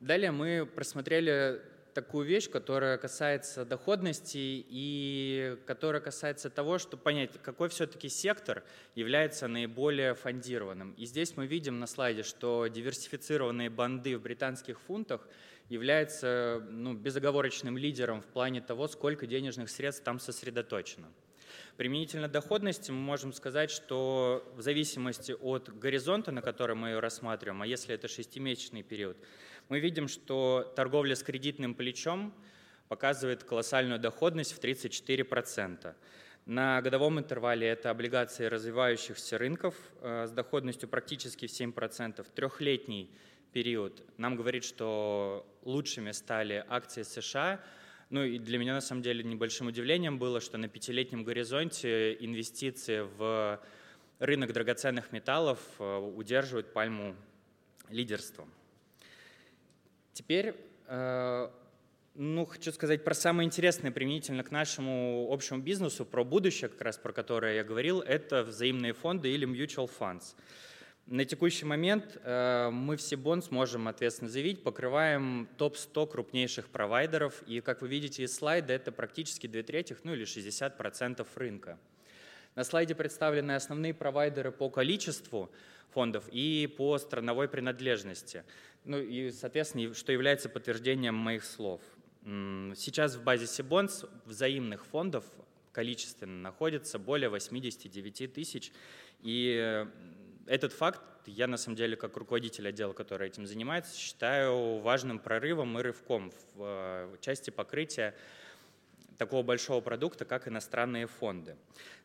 Далее мы просмотрели такую вещь, которая касается доходности и которая касается того, чтобы понять, какой все-таки сектор является наиболее фондированным. И здесь мы видим на слайде, что диверсифицированные банды в британских фунтах являются ну, безоговорочным лидером в плане того, сколько денежных средств там сосредоточено. Применительно доходности мы можем сказать, что в зависимости от горизонта, на котором мы ее рассматриваем, а если это шестимесячный период, мы видим, что торговля с кредитным плечом показывает колоссальную доходность в тридцать четыре процента. На годовом интервале это облигации развивающихся рынков с доходностью практически в семь процентов. Трехлетний период нам говорит, что лучшими стали акции США. Ну и для меня на самом деле небольшим удивлением было, что на пятилетнем горизонте инвестиции в рынок драгоценных металлов удерживают пальму лидерства. Теперь ну, хочу сказать про самое интересное применительно к нашему общему бизнесу, про будущее, как раз про которое я говорил, это взаимные фонды или mutual funds. На текущий момент мы в Cbonds можем ответственно заявить, покрываем топ сто крупнейших провайдеров, и, как вы видите из слайда, это практически две трети, ну или шестьдесят процентов рынка. На слайде представлены основные провайдеры по количеству фондов и по страновой принадлежности. Ну и, соответственно, что является подтверждением моих слов. Сейчас в базе Cbonds взаимных фондов количественно находится более восемьдесят девять тысяч. И этот факт я, на самом деле, как руководитель отдела, который этим занимается, считаю важным прорывом и рывком в части покрытия такого большого продукта, как иностранные фонды.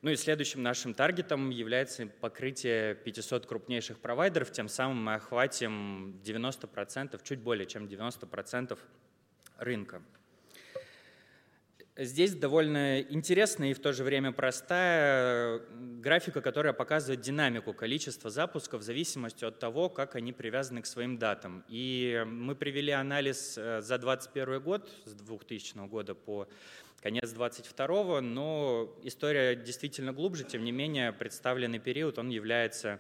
Ну и следующим нашим таргетом является покрытие пятисот крупнейших провайдеров, тем самым мы охватим девяносто процентов, чуть более чем девяносто процентов рынка. Здесь довольно интересная и в то же время простая графика, которая показывает динамику количества запусков в зависимости от того, как они привязаны к своим датам. И мы привели анализ за две тысячи двадцать первый год, с двухтысячного года по конец две тысячи двадцать второго, но история действительно глубже, тем не менее представленный период он является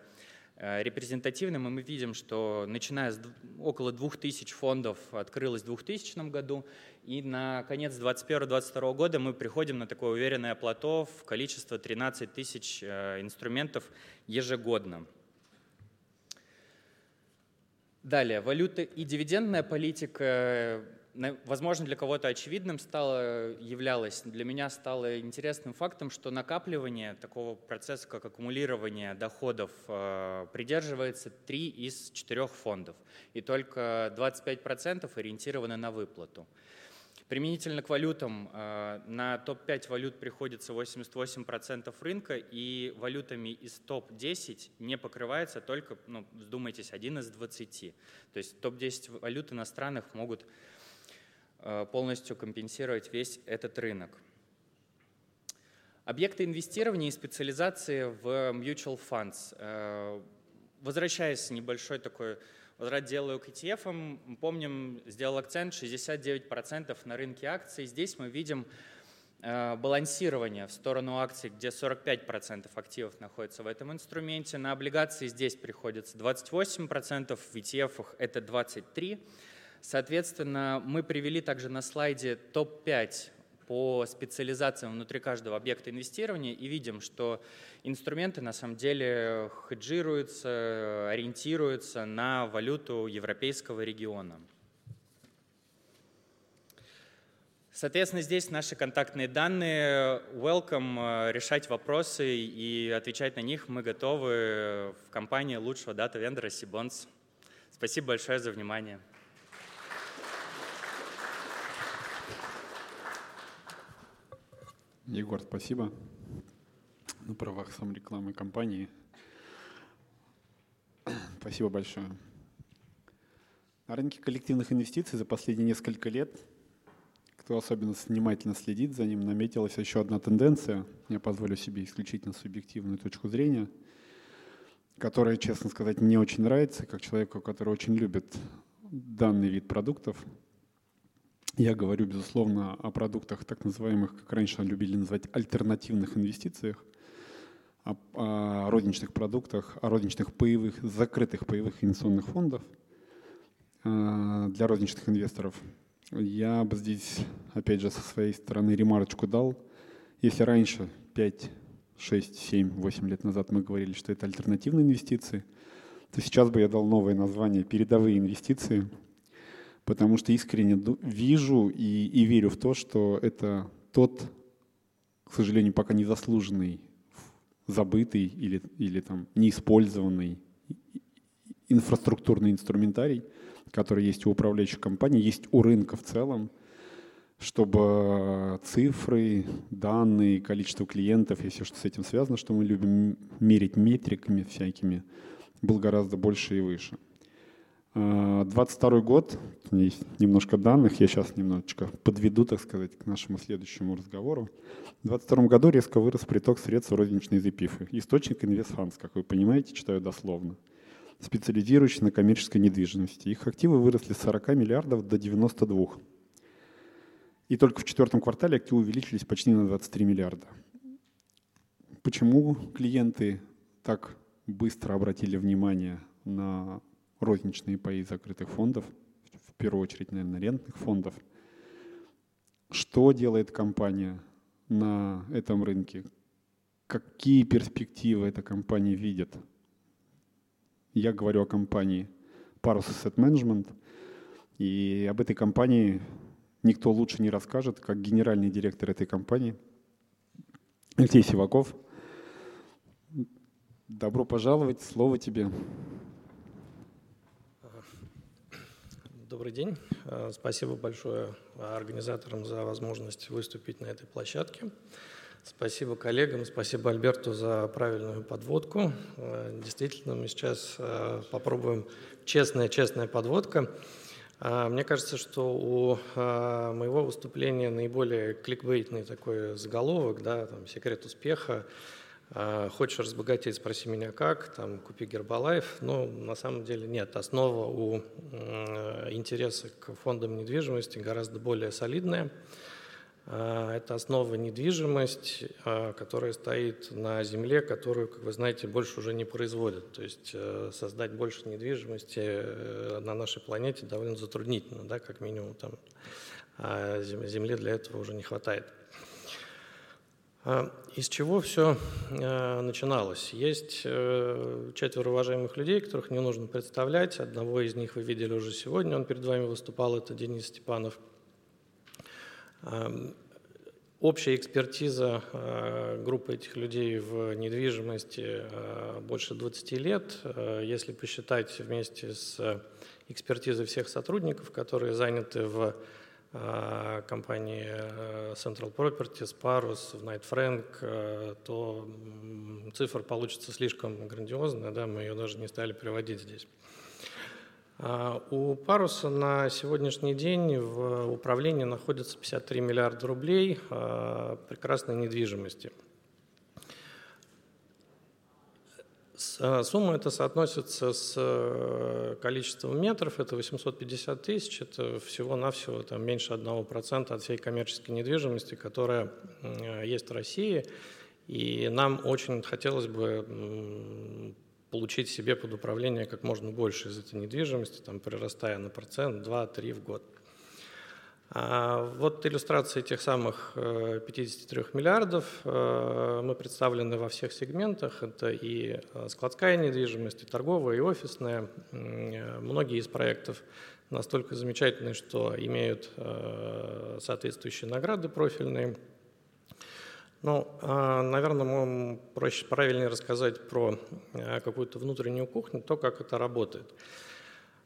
репрезентативным, и мы видим, что начиная с около двух тысяч фондов открылось в двухтысячном году, и на конец две тысячи двадцать первого - две тысячи двадцать второго года мы приходим на такое уверенное плато в количество тринадцать тысяч инструментов ежегодно. Далее, валюта и дивидендная политика. Возможно, для кого-то очевидным стало, являлось, для меня стало интересным фактом, что накапливание такого процесса, как аккумулирование доходов, придерживается три из четырех фондов, и только двадцать пять процентов ориентированы на выплату. Применительно к валютам, на топ пять валют приходится восемьдесят восемь процентов рынка, и валютами из топ десять не покрывается только, ну, вдумайтесь, один из двадцати. То есть топ десять валют иностранных могут полностью компенсировать весь этот рынок. Объекты инвестирования и специализации в mutual funds. Возвращаясь, небольшой такой возврат делаю к и ти эф, помним, сделал акцент шестьдесят девять процентов на рынке акций. Здесь мы видим балансирование в сторону акций, где сорок пять процентов активов находится в этом инструменте. На облигации здесь приходится двадцать восемь процентов, в и ти эф это двадцать три процента. Соответственно, мы привели также на слайде топ пять по специализациям внутри каждого объекта инвестирования и видим, что инструменты на самом деле хеджируются, ориентируются на валюту европейского региона. Соответственно, здесь наши контактные данные. Welcome, решать вопросы и отвечать на них мы готовы в компании лучшего дата-вендора Cbonds. Спасибо большое за внимание. Егор, спасибо. На правах саморекламы компании. Спасибо большое. На рынке коллективных инвестиций за последние несколько лет, кто особенно внимательно следит за ним, наметилась еще одна тенденция. Я позволю себе исключительно субъективную точку зрения, которая, честно сказать, мне очень нравится, как человеку, который очень любит данный вид продуктов. Я говорю, безусловно, о продуктах, так называемых, как раньше любили называть, альтернативных инвестициях, о, о розничных продуктах, о розничных паевых, закрытых паевых инвестиционных фондов для розничных инвесторов. Я бы здесь, опять же, со своей стороны ремарочку дал. Если раньше, пять, шесть, семь, восемь лет назад мы говорили, что это альтернативные инвестиции, то сейчас бы я дал новое название «передовые инвестиции», потому что искренне вижу и, и верю в то, что это тот, к сожалению, пока незаслуженный, забытый или, или там, неиспользованный инфраструктурный инструментарий, который есть у управляющих компаний, есть у рынка в целом, чтобы цифры, данные, количество клиентов и все, что с этим связано, что мы любим мерить метриками всякими, был гораздо больше и выше. двадцать второй год, у меня есть немножко данных, я сейчас немножечко подведу, так сказать, к нашему следующему разговору. В двадцать втором году резко вырос приток средств в розничные ЗПИФы. Источник InvestFunds, как вы понимаете, читаю дословно, специализирующийся на коммерческой недвижимости. Их активы выросли с сорока миллиардов до девяноста двух. И только в четвертом квартале активы увеличились почти на двадцать три миллиарда. Почему клиенты так быстро обратили внимание на розничные паи закрытых фондов, в первую очередь, наверное, рентных фондов. Что делает компания на этом рынке? Какие перспективы эта компания видит? Я говорю о компании Parus Asset Management, и об этой компании никто лучше не расскажет, как генеральный директор этой компании Алексей Сиваков. Добро пожаловать, слово тебе. Добрый день. Спасибо большое организаторам за возможность выступить на этой площадке. Спасибо коллегам, спасибо Альберту за правильную подводку. Действительно, мы сейчас попробуем честная-честная подводка. Мне кажется, что у моего выступления наиболее кликбейтный такой заголовок, да, там, «Секрет успеха». Хочешь разбогатеть, спроси меня как, там, купи Гербалайф. Но на самом деле нет. Основа у интереса к фондам недвижимости гораздо более солидная. Это основа недвижимость, которая стоит на земле, которую, как вы знаете, больше уже не производят. То есть создать больше недвижимости на нашей планете довольно затруднительно, да, как минимум там земли для этого уже не хватает. Из чего все начиналось? Есть четверо уважаемых людей, которых не нужно представлять. Одного из них вы видели уже сегодня, он перед вами выступал, это Денис Степанов. Общая экспертиза группы этих людей в недвижимости больше двадцати лет. Если посчитать вместе с экспертизой всех сотрудников, которые заняты в компании Central Properties, Parus, Knight Frank, то цифра получится слишком грандиозная, да, мы ее даже не стали приводить здесь. У Паруса на сегодняшний день в управлении находится пятьдесят три миллиарда рублей прекрасной недвижимости. Сумма эта соотносится с количеством метров, это восемьсот пятьдесят тысяч, это всего-навсего там, меньше одного процента от всей коммерческой недвижимости, которая есть в России, и нам очень хотелось бы получить себе под управление как можно больше из этой недвижимости, там, прирастая на процент, два-три в год. А вот иллюстрации тех самых пятидесяти трёх миллиардов. Мы представлены во всех сегментах. Это и складская недвижимость, и торговая, и офисная. Многие из проектов настолько замечательные, что имеют соответствующие награды профильные. Ну, наверное, мы проще, правильнее рассказать про какую-то внутреннюю кухню, то, как это работает.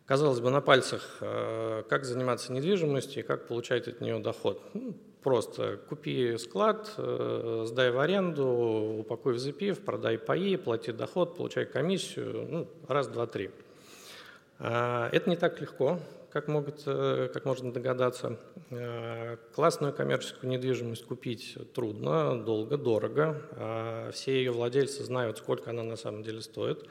Казалось бы, на пальцах, как заниматься недвижимостью и как получать от нее доход. Просто купи склад, сдай в аренду, упакуй в зэ пэ и эф, продай паи, плати доход, получай комиссию, ну, раз, два, три. Это не так легко, как, могут, как можно догадаться. Классную коммерческую недвижимость купить трудно, долго, дорого. Все ее владельцы знают, сколько она на самом деле стоит.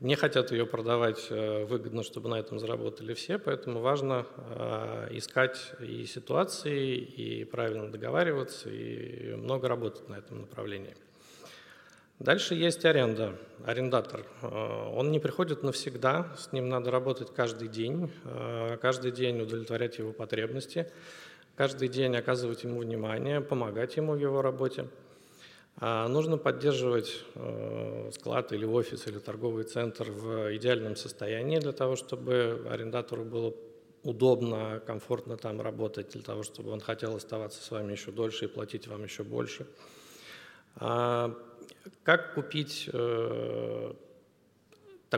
Не хотят ее продавать выгодно, чтобы на этом заработали все, поэтому важно искать и ситуации, и правильно договариваться, и много работать на этом направлении. Дальше есть аренда, арендатор. Он не приходит навсегда, с ним надо работать каждый день, каждый день удовлетворять его потребности, каждый день оказывать ему внимание, помогать ему в его работе. Нужно поддерживать склад или офис, или торговый центр в идеальном состоянии для того, чтобы арендатору было удобно, комфортно там работать, для того, чтобы он хотел оставаться с вами еще дольше и платить вам еще больше. Как купить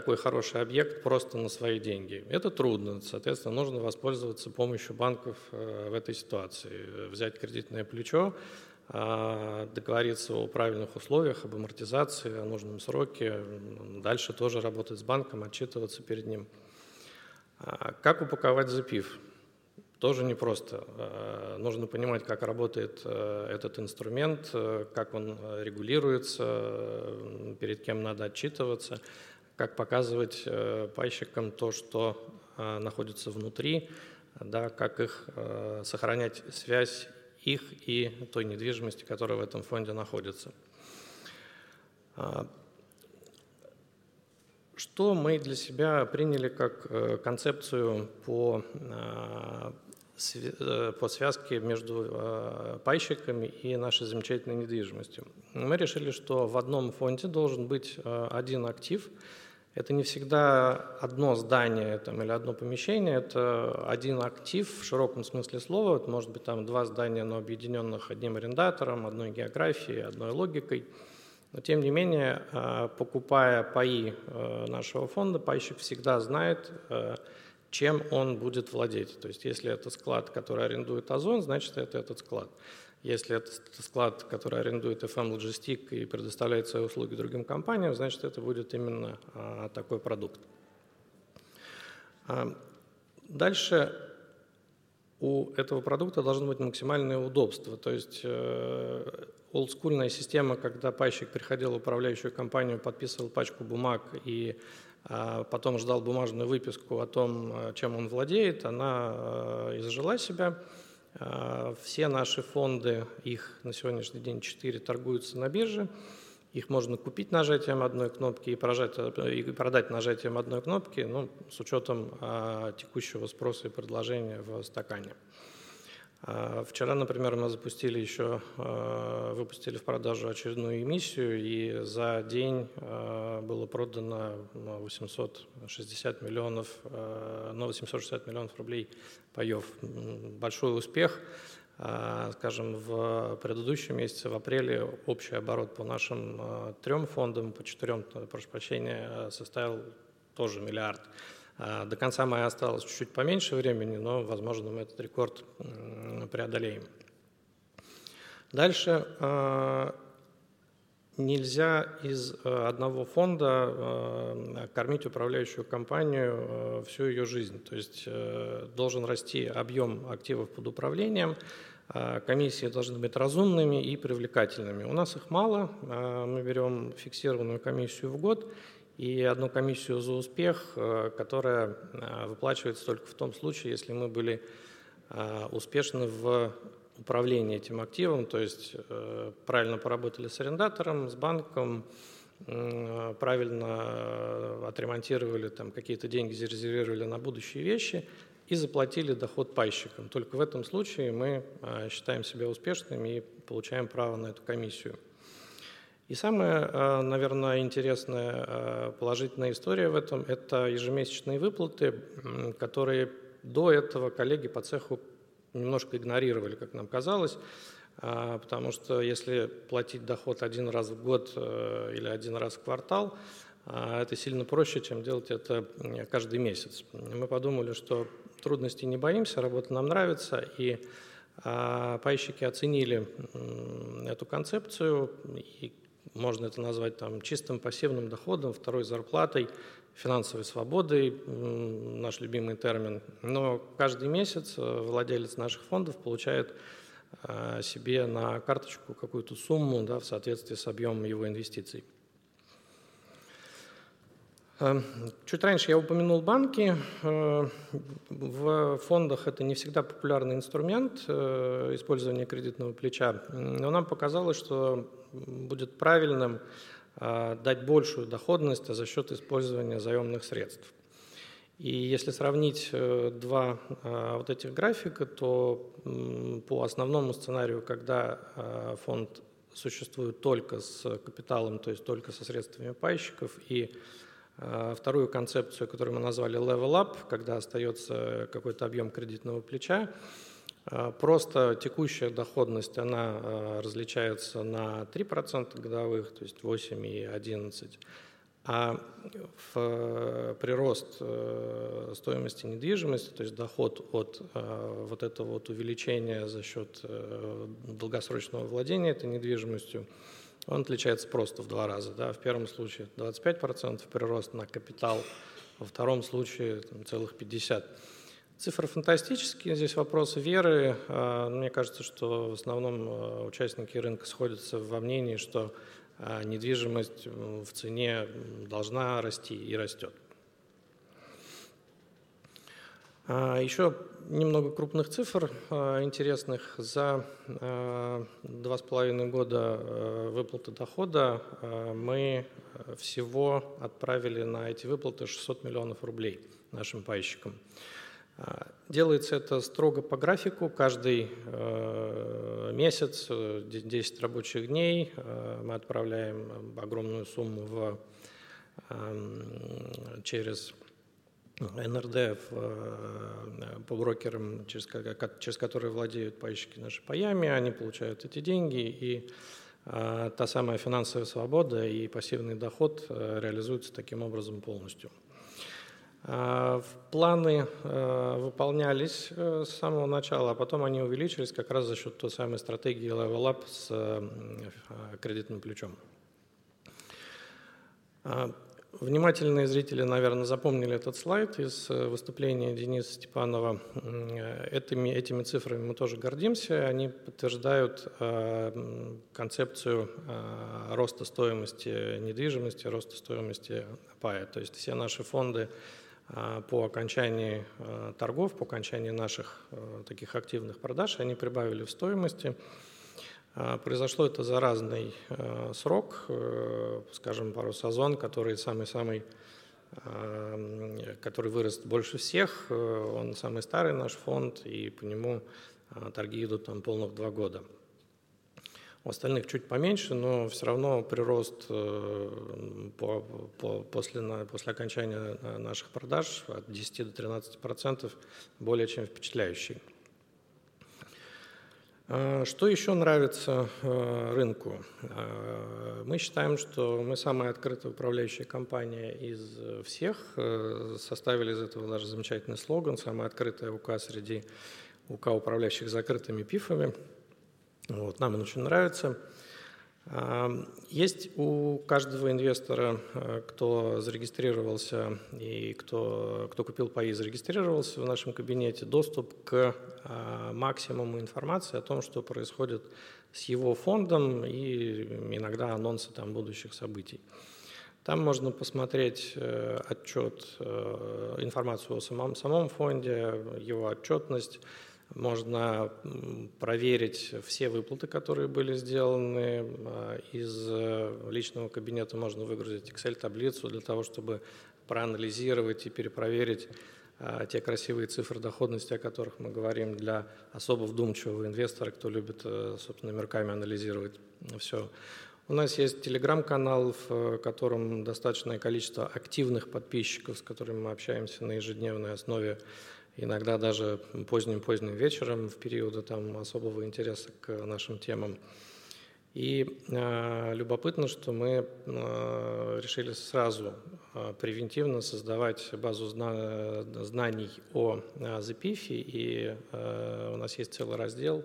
такой хороший объект просто на свои деньги? Это трудно, соответственно, нужно воспользоваться помощью банков в этой ситуации, взять кредитное плечо, договориться о правильных условиях, об амортизации, о нужном сроке, дальше тоже работать с банком, отчитываться перед ним. Как упаковать зэ пэ и эф? Тоже непросто. Нужно понимать, как работает этот инструмент, как он регулируется, перед кем надо отчитываться, как показывать пайщикам то, что находится внутри, да, как их сохранять связь их и той недвижимости, которая в этом фонде находится. Что мы для себя приняли как концепцию по, по связке между пайщиками и нашей замечательной недвижимостью? Мы решили, что в одном фонде должен быть один актив. Это не всегда одно здание там, или одно помещение, это один актив в широком смысле слова. Это может быть там два здания, но объединенных одним арендатором, одной географией, одной логикой. Но тем не менее, покупая паи нашего фонда, пайщик всегда знает, чем он будет владеть. То есть если это склад, который арендует Озон, значит это этот склад. Если это склад, который арендует эф эм Logistic и предоставляет свои услуги другим компаниям, значит это будет именно а, такой продукт. А, дальше у этого продукта должно быть максимальное удобство. То есть э, олдскульная система, когда пайщик приходил в управляющую компанию, подписывал пачку бумаг и э, потом ждал бумажную выписку о том, чем он владеет, она э, изжила себя. Э, все наши фонды, их на сегодняшний день четыре, торгуются на бирже. Их можно купить нажатием одной кнопки и, прожать, и продать нажатием одной кнопки, ну, с учетом а, текущего спроса и предложения в стакане. А, вчера, например, мы запустили еще, а, выпустили в продажу очередную эмиссию, и за день а, было продано восемьсот шестьдесят миллионов, а, на восемьсот шестьдесят миллионов рублей паев. Большой успех. Скажем, в предыдущем месяце, в апреле, общий оборот по нашим трем фондам, по четырем, прошу прощения, составил тоже миллиард. До конца мая осталось чуть-чуть поменьше времени, но, возможно, мы этот рекорд преодолеем. Дальше нельзя из одного фонда кормить управляющую компанию всю ее жизнь. То есть должен расти объем активов под управлением, комиссии должны быть разумными и привлекательными. У нас их мало, мы берем фиксированную комиссию в год и одну комиссию за успех, которая выплачивается только в том случае, если мы были успешны в управлении этим активом, то есть правильно поработали с арендатором, с банком, правильно отремонтировали там, какие-то деньги, зарезервировали на будущие вещи и заплатили доход пайщикам. Только в этом случае мы считаем себя успешными и получаем право на эту комиссию. И самая, наверное, интересная положительная история в этом – это ежемесячные выплаты, которые до этого коллеги по цеху немножко игнорировали, как нам казалось, потому что если платить доход один раз в год или один раз в квартал, это сильно проще, чем делать это каждый месяц. Мы подумали, что трудностей не боимся, работа нам нравится, и пайщики оценили эту концепцию, и можно это назвать там, чистым пассивным доходом, второй зарплатой, финансовой свободой, наш любимый термин. Но каждый месяц владелец наших фондов получает себе на карточку какую-то сумму, да, в соответствии с объемом его инвестиций. Чуть раньше я упомянул банки. В фондах это не всегда популярный инструмент использования кредитного плеча, но нам показалось, что будет правильным дать большую доходность за счет использования заемных средств. И если сравнить два вот этих графика, то по основному сценарию, когда фонд существует только с капиталом, то есть только со средствами пайщиков, и вторую концепцию, которую мы назвали «level up», когда остается какой-то объем кредитного плеча, просто текущая доходность, она различается на три процента годовых, то есть восемь и одиннадцать процентов, а в прирост стоимости недвижимости, то есть доход от вот этого вот увеличения за счет долгосрочного владения этой недвижимостью, он отличается просто в два раза. Да? В первом случае двадцать пять процентов прирост на капитал, во втором случае там, целых пятьдесят процентов. Цифры фантастические, здесь вопрос веры. Мне кажется, что в основном участники рынка сходятся во мнении, что недвижимость в цене должна расти и растет. Еще немного крупных цифр интересных. За два с половиной года выплаты дохода мы всего отправили на эти выплаты шестьсот миллионов рублей нашим пайщикам. Делается это строго по графику, каждый э, месяц, десять рабочих дней, э, мы отправляем огромную сумму в, э, через эн эр дэ в, э, по брокерам, через, через которые владеют пайщики наши паями, они получают эти деньги, и э, та самая финансовая свобода и пассивный доход э, реализуются таким образом полностью. Планы выполнялись с самого начала, а потом они увеличились как раз за счет той самой стратегии Level Up с кредитным плечом. Внимательные зрители, наверное, запомнили этот слайд из выступления Дениса Степанова. Этими, этими цифрами мы тоже гордимся. Они подтверждают концепцию роста стоимости недвижимости, роста стоимости пай. То есть все наши фонды по окончании торгов, по окончании наших таких активных продаж, они прибавили в стоимости. Произошло это за разный срок, скажем, Parus Озон, который самый-самый, который вырос больше всех, он самый старый наш фонд, и по нему торги идут там полных два года. У остальных чуть поменьше, но все равно прирост по, по, после, после окончания наших продаж от десяти до тринадцати процентов более чем впечатляющий. Что еще нравится рынку? Мы считаем, что мы самая открытая управляющая компания из всех. Составили из этого даже замечательный слоган «Самая открытая УК среди УК управляющих закрытыми пифами». Вот, нам он очень нравится. Есть у каждого инвестора, кто зарегистрировался и кто, кто купил паи и зарегистрировался в нашем кабинете, доступ к максимуму информации о том, что происходит с его фондом и иногда анонсы там будущих событий. Там можно посмотреть отчет, информацию о самом, самом фонде, его отчетность. Можно проверить все выплаты, которые были сделаны. Из личного кабинета можно выгрузить Excel-таблицу для того, чтобы проанализировать и перепроверить те красивые цифры доходности, о которых мы говорим, для особо вдумчивого инвестора, кто любит, собственно, мерками анализировать все. У нас есть телеграм-канал, в котором достаточное количество активных подписчиков, с которыми мы общаемся на ежедневной основе, иногда даже поздним-поздним вечером в периоды там особого интереса к нашим темам. И э, любопытно, что мы э, решили сразу э, превентивно создавать базу зна- знаний о зэ пи эф, и э, у нас есть целый раздел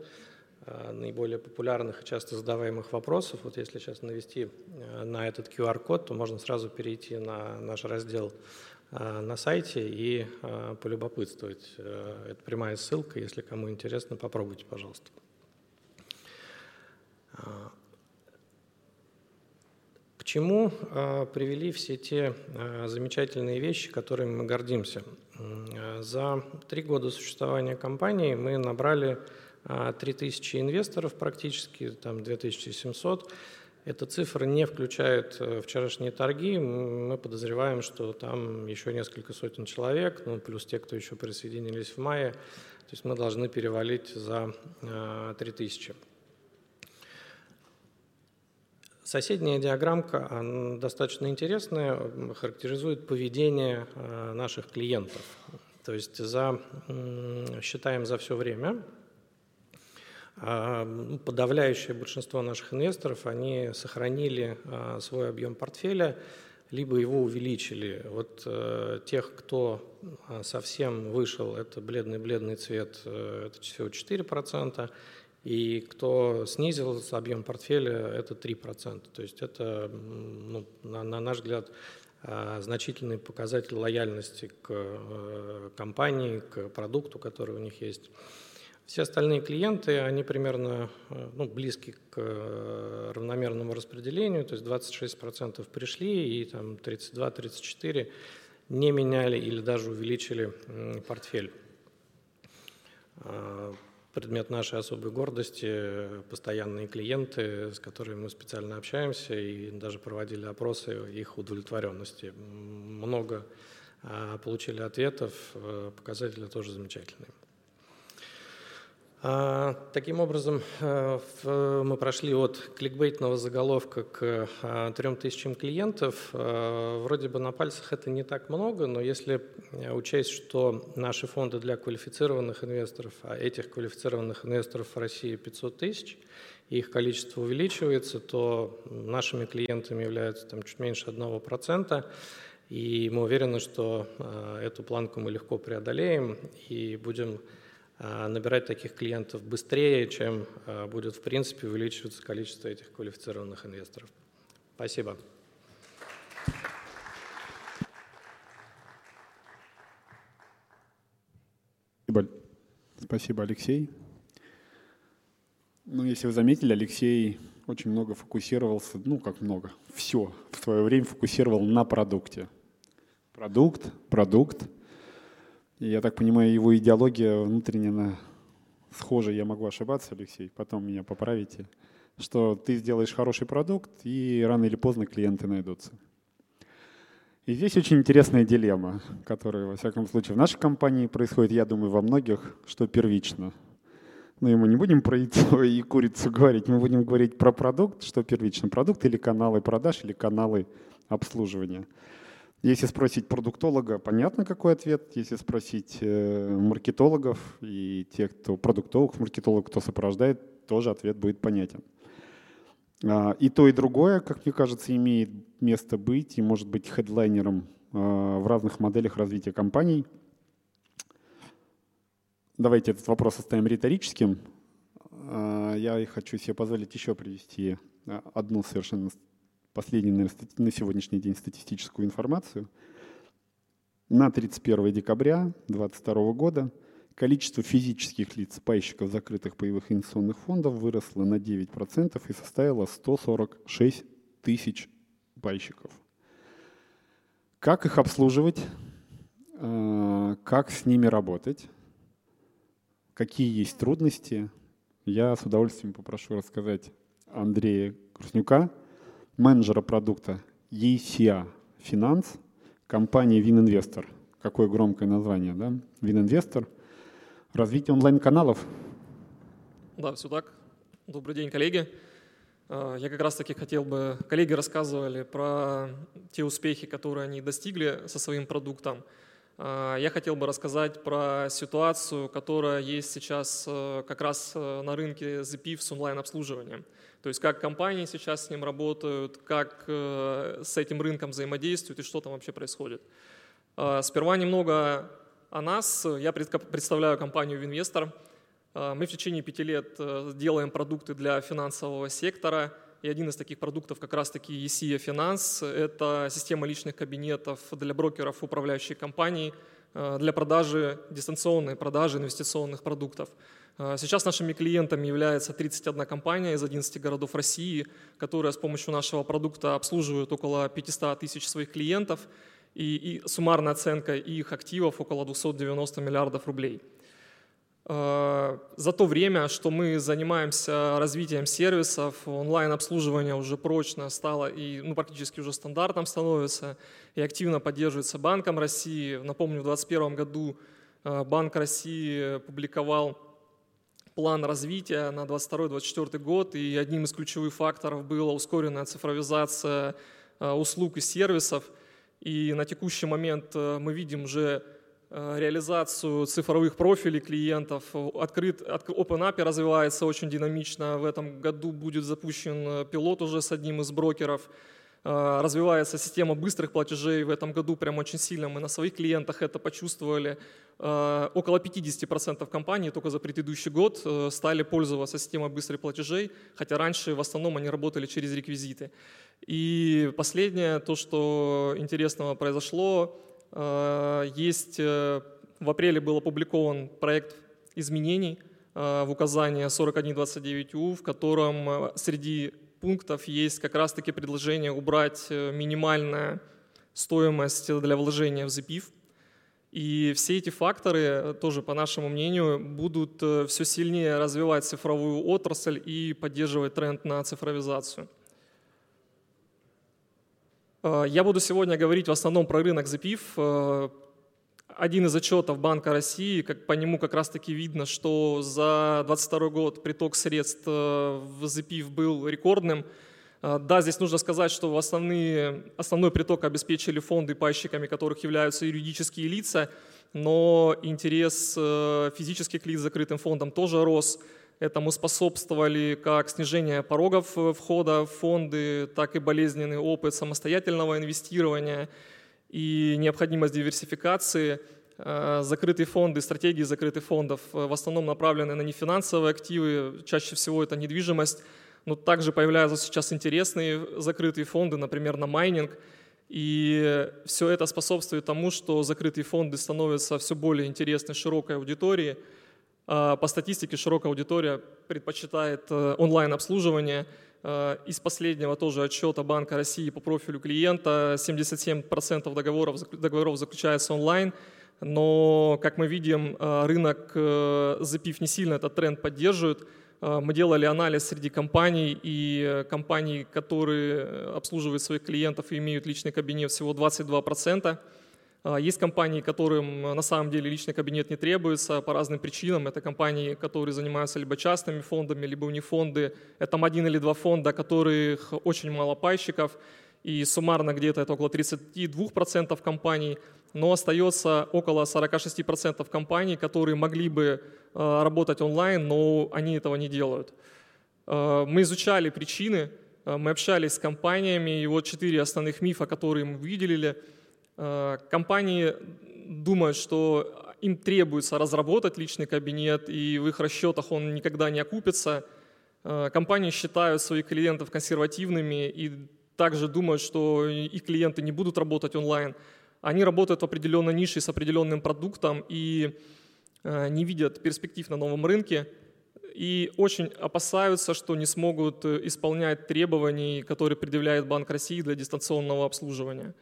э, наиболее популярных и часто задаваемых вопросов. Вот если сейчас навести на этот ку ар-код, то можно сразу перейти на наш раздел на сайте и а, полюбопытствовать. Это прямая ссылка, если кому интересно, попробуйте, пожалуйста. К чему а, привели все те а, замечательные вещи, которыми мы гордимся? За три года существования компании мы набрали а, три тысячи инвесторов практически, там две тысячи семьсот. Эта цифра не включает вчерашние торги. Мы подозреваем, что там еще несколько сотен человек, ну, плюс те, кто еще присоединились в мае. То есть мы должны перевалить за три тысячи. Соседняя диаграммка, она достаточно интересная, характеризует поведение наших клиентов. То есть за, считаем за все время. Подавляющее большинство наших инвесторов, они сохранили свой объем портфеля, либо его увеличили. Вот тех, кто совсем вышел, это бледный-бледный цвет, это всего четыре процента, и кто снизил объем портфеля, это три процента. То есть это, ну, на, на наш взгляд, значительный показатель лояльности к компании, к продукту, который у них есть. Все остальные клиенты, они примерно, ну, близки к равномерному распределению, то есть двадцать шесть процентов пришли и там тридцать два - тридцать четыре процента не меняли или даже увеличили портфель. Предмет нашей особой гордости – постоянные клиенты, с которыми мы специально общаемся и даже проводили опросы их удовлетворенности. Много получили ответов, показатели тоже замечательные. Таким образом, мы прошли от кликбейтного заголовка к трём тысячам клиентов. Вроде бы на пальцах это не так много, но если учесть, что наши фонды для квалифицированных инвесторов, а этих квалифицированных инвесторов в России пятьсот тысяч, их количество увеличивается, то нашими клиентами являются там чуть меньше одного процента. И мы уверены, что эту планку мы легко преодолеем и будем набирать таких клиентов быстрее, чем будет, в принципе, увеличиваться количество этих квалифицированных инвесторов. Спасибо. Спасибо, Алексей. Ну, если вы заметили, Алексей очень много фокусировался, ну, как много, все в свое время фокусировал на продукте. Продукт, продукт. И, я так понимаю, его идеология внутренне схожа, я могу ошибаться, Алексей, потом меня поправите, что ты сделаешь хороший продукт, и рано или поздно клиенты найдутся. И здесь очень интересная дилемма, которая, во всяком случае, в нашей компании происходит, я думаю, во многих, что первично. Но мы не будем про яйцо и курицу говорить, мы будем говорить про продукт, что первично, продукт или каналы продаж, или каналы обслуживания. Если спросить продуктолога, понятно, какой ответ. Если спросить маркетологов и тех, кто продуктолог, маркетолог, кто сопровождает, тоже ответ будет понятен. И то, и другое, как мне кажется, имеет место быть и может быть хедлайнером в разных моделях развития компаний. Давайте этот вопрос оставим риторическим. Я хочу себе позволить еще привести одну совершенно последнюю, наверное, на сегодняшний день статистическую информацию. На тридцать первое декабря две тысячи двадцать второго года количество физических лиц, пайщиков закрытых паевых инвестиционных фондов выросло на девять процентов и составило сто сорок шесть тысяч пайщиков. Как их обслуживать? Как с ними работать? Какие есть трудности? Я с удовольствием попрошу рассказать Андрея Краснюка, менеджера продукта ЕСИА.Финанс, компании Винвестор. Какое громкое название, да? Винвестор. Развитие онлайн-каналов. Да, все так. Добрый день, коллеги. Я как раз-таки хотел бы… Коллеги рассказывали про те успехи, которые они достигли со своим продуктом. Я хотел бы рассказать про ситуацию, которая есть сейчас как раз на рынке зэпив с онлайн-обслуживанием. То есть как компании сейчас с ним работают, как с этим рынком взаимодействуют и что там вообще происходит. Сперва немного… А нас, я представляю компанию «Винвестор». Мы в течение пяти лет делаем продукты для финансового сектора. И один из таких продуктов как раз-таки «ЕСИА.Финанс». Это система личных кабинетов для брокеров управляющей компании для продажи, дистанционной продажи инвестиционных продуктов. Сейчас нашими клиентами является тридцать одна компания из одиннадцати городов России, которая с помощью нашего продукта обслуживает около пятьсот тысяч своих клиентов. И, и суммарная оценка их активов около двести девяносто миллиардов рублей. За то время, что мы занимаемся развитием сервисов, онлайн-обслуживание уже прочно стало и ну, практически уже стандартом становится и активно поддерживается Банком России. Напомню, в две тысячи двадцать первом году Банк России публиковал план развития на две тысячи двадцать второй — две тысячи двадцать четвёртый год, и одним из ключевых факторов была ускоренная цифровизация услуг и сервисов. И на текущий момент мы видим уже реализацию цифровых профилей клиентов. Открыт, OpenAPI развивается очень динамично. В этом году будет запущен пилот уже с одним из брокеров. Развивается система быстрых платежей. В этом году прям очень сильно мы на своих клиентах это почувствовали. Около пятьдесят процентов компаний только за предыдущий год стали пользоваться системой быстрых платежей, хотя раньше в основном они работали через реквизиты. И последнее, то, что интересного произошло, есть в апреле был опубликован проект изменений в указании сорок один двадцать девять У, в котором среди пунктов есть как раз-таки предложение убрать минимальную стоимость для вложения в зэпив. И все эти факторы, тоже по нашему мнению, будут все сильнее развивать цифровую отрасль и поддерживать тренд на цифровизацию. Я буду сегодня говорить в основном про рынок зэпив. Один из отчетов Банка России, как по нему как раз-таки видно, что за две тысячи двадцать второй год приток средств в зэпив был рекордным. Да, здесь нужно сказать, что основные, основной приток обеспечили фонды, пайщиками которых являются юридические лица, но интерес физических лиц к закрытым фондам тоже рос. Этому способствовали как снижение порогов входа в фонды, так и болезненный опыт самостоятельного инвестирования. и необходимость диверсификации. Закрытые фонды, стратегии закрытых фондов в основном направлены на нефинансовые активы, чаще всего это недвижимость, но также появляются сейчас интересные закрытые фонды, например, на майнинг. И все это способствует тому, что закрытые фонды становятся все более интересны широкой аудитории. По статистике широкая аудитория предпочитает онлайн-обслуживание. Из последнего тоже отчета Банка России по профилю клиента семьдесят семь процентов договоров, договоров заключается онлайн. Но, как мы видим, рынок зэ пи и эф не сильно этот тренд поддерживает. Мы делали анализ среди компаний, и компаний, которые обслуживают своих клиентов и имеют личный кабинет, всего двадцать два процента. Есть компании, которым на самом деле личный кабинет не требуется по разным причинам. Это компании, которые занимаются либо частными фондами, либо унифонды. Это там один или два фонда, которых очень мало пайщиков. И суммарно где-то это около тридцать два процента компаний, но остается около сорок шесть процентов компаний, которые могли бы работать онлайн, но они этого не делают. Мы изучали причины, мы общались с компаниями, и вот четыре основных мифа, которые мы выделили. Компании думают, что им требуется разработать личный кабинет, и в их расчетах он никогда не окупится. Компании считают своих клиентов консервативными и также думают, что их клиенты не будут работать онлайн. Они работают в определенной нише с определенным продуктом и не видят перспектив на новом рынке и очень опасаются, что не смогут исполнять требования, которые предъявляет Банк России для дистанционного обслуживания.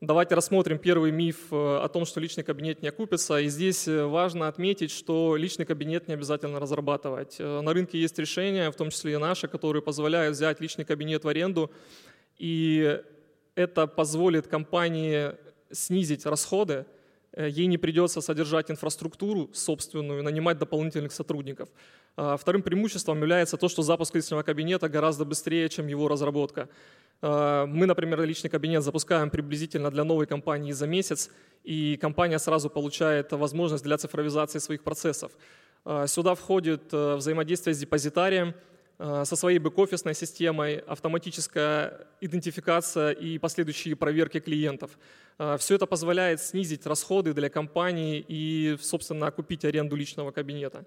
Давайте рассмотрим первый миф о том, что личный кабинет не окупится. И здесь важно отметить, что личный кабинет не обязательно разрабатывать. На рынке есть решения, в том числе и наши, которые позволяют взять личный кабинет в аренду, и это позволит компании снизить расходы, ей не придется содержать инфраструктуру собственную, нанимать дополнительных сотрудников. Вторым преимуществом является то, что запуск личного кабинета гораздо быстрее, чем его разработка. Мы, например, личный кабинет запускаем приблизительно для новой компании за месяц, и компания сразу получает возможность для цифровизации своих процессов. Сюда входит взаимодействие с депозитарием, со своей бэк-офисной системой, автоматическая идентификация и последующие проверки клиентов. Все это позволяет снизить расходы для компании и, собственно, окупить аренду личного кабинета.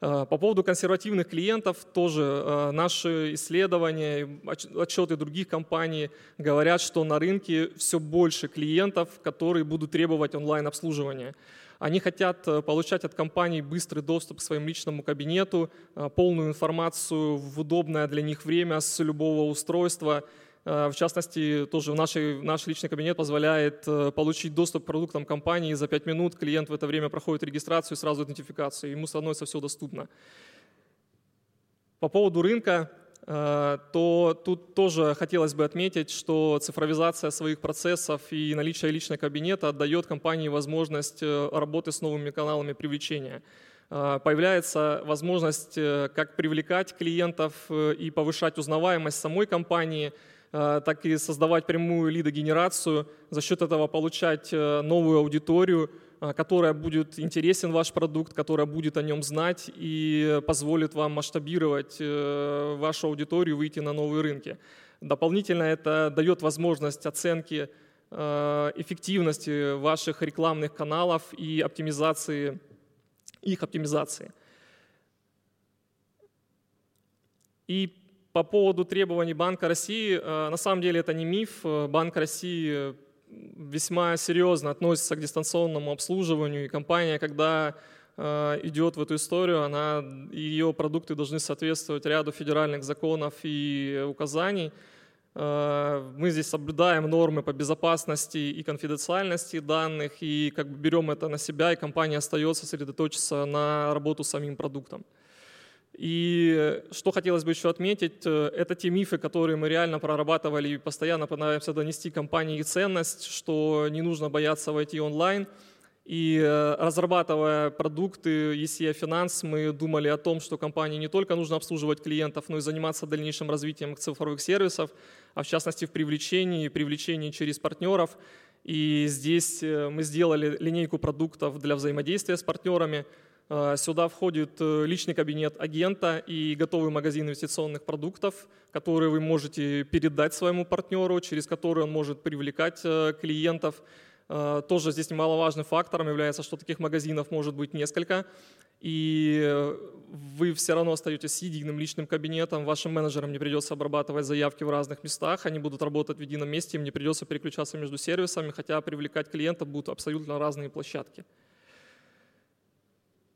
По поводу консервативных клиентов тоже наши исследования, отчеты других компаний говорят, что на рынке все больше клиентов, которые будут требовать онлайн-обслуживания. Они хотят получать от компаний быстрый доступ к своему личному кабинету, полную информацию в удобное для них время с любого устройства. В частности, тоже наш, наш личный кабинет позволяет получить доступ к продуктам компании за пять минут. Клиент в это время проходит регистрацию и сразу идентификацию. Ему становится все доступно. По поводу рынка, то тут тоже хотелось бы отметить, что цифровизация своих процессов и наличие личного кабинета дает компании возможность работы с новыми каналами привлечения. Появляется возможность как привлекать клиентов и повышать узнаваемость самой компании, так и создавать прямую лидогенерацию, за счет этого получать новую аудиторию, которая будет интересен ваш продукт, которая будет о нем знать и позволит вам масштабировать вашу аудиторию, выйти на новые рынки. Дополнительно это дает возможность оценки эффективности ваших рекламных каналов и оптимизации, их оптимизации. И по поводу требований Банка России, на самом деле это не миф. Банк России весьма серьезно относится к дистанционному обслуживанию, и компания, когда идет в эту историю, она, ее продукты должны соответствовать ряду федеральных законов и указаний. Мы здесь соблюдаем нормы по безопасности и конфиденциальности данных, и как бы берем это на себя, и компания остается сосредоточиться на работу с самим продуктом. И что хотелось бы еще отметить, это те мифы, которые мы реально прорабатывали и постоянно пытаемся донести компании ценность, что не нужно бояться войти онлайн. И разрабатывая продукты ЕСИА.Финанс, мы думали о том, что компании не только нужно обслуживать клиентов, но и заниматься дальнейшим развитием цифровых сервисов, а в частности в привлечении, привлечении через партнеров. И здесь мы сделали линейку продуктов для взаимодействия с партнерами, Сюда входит личный кабинет агента и готовый магазин инвестиционных продуктов, которые вы можете передать своему партнеру, через который он может привлекать клиентов. Тоже здесь немаловажным фактором является, что таких магазинов может быть несколько, и вы все равно остаетесь с единым личным кабинетом, вашим менеджерам не придется обрабатывать заявки в разных местах, они будут работать в едином месте, им не придется переключаться между сервисами, хотя привлекать клиентов будут абсолютно разные площадки.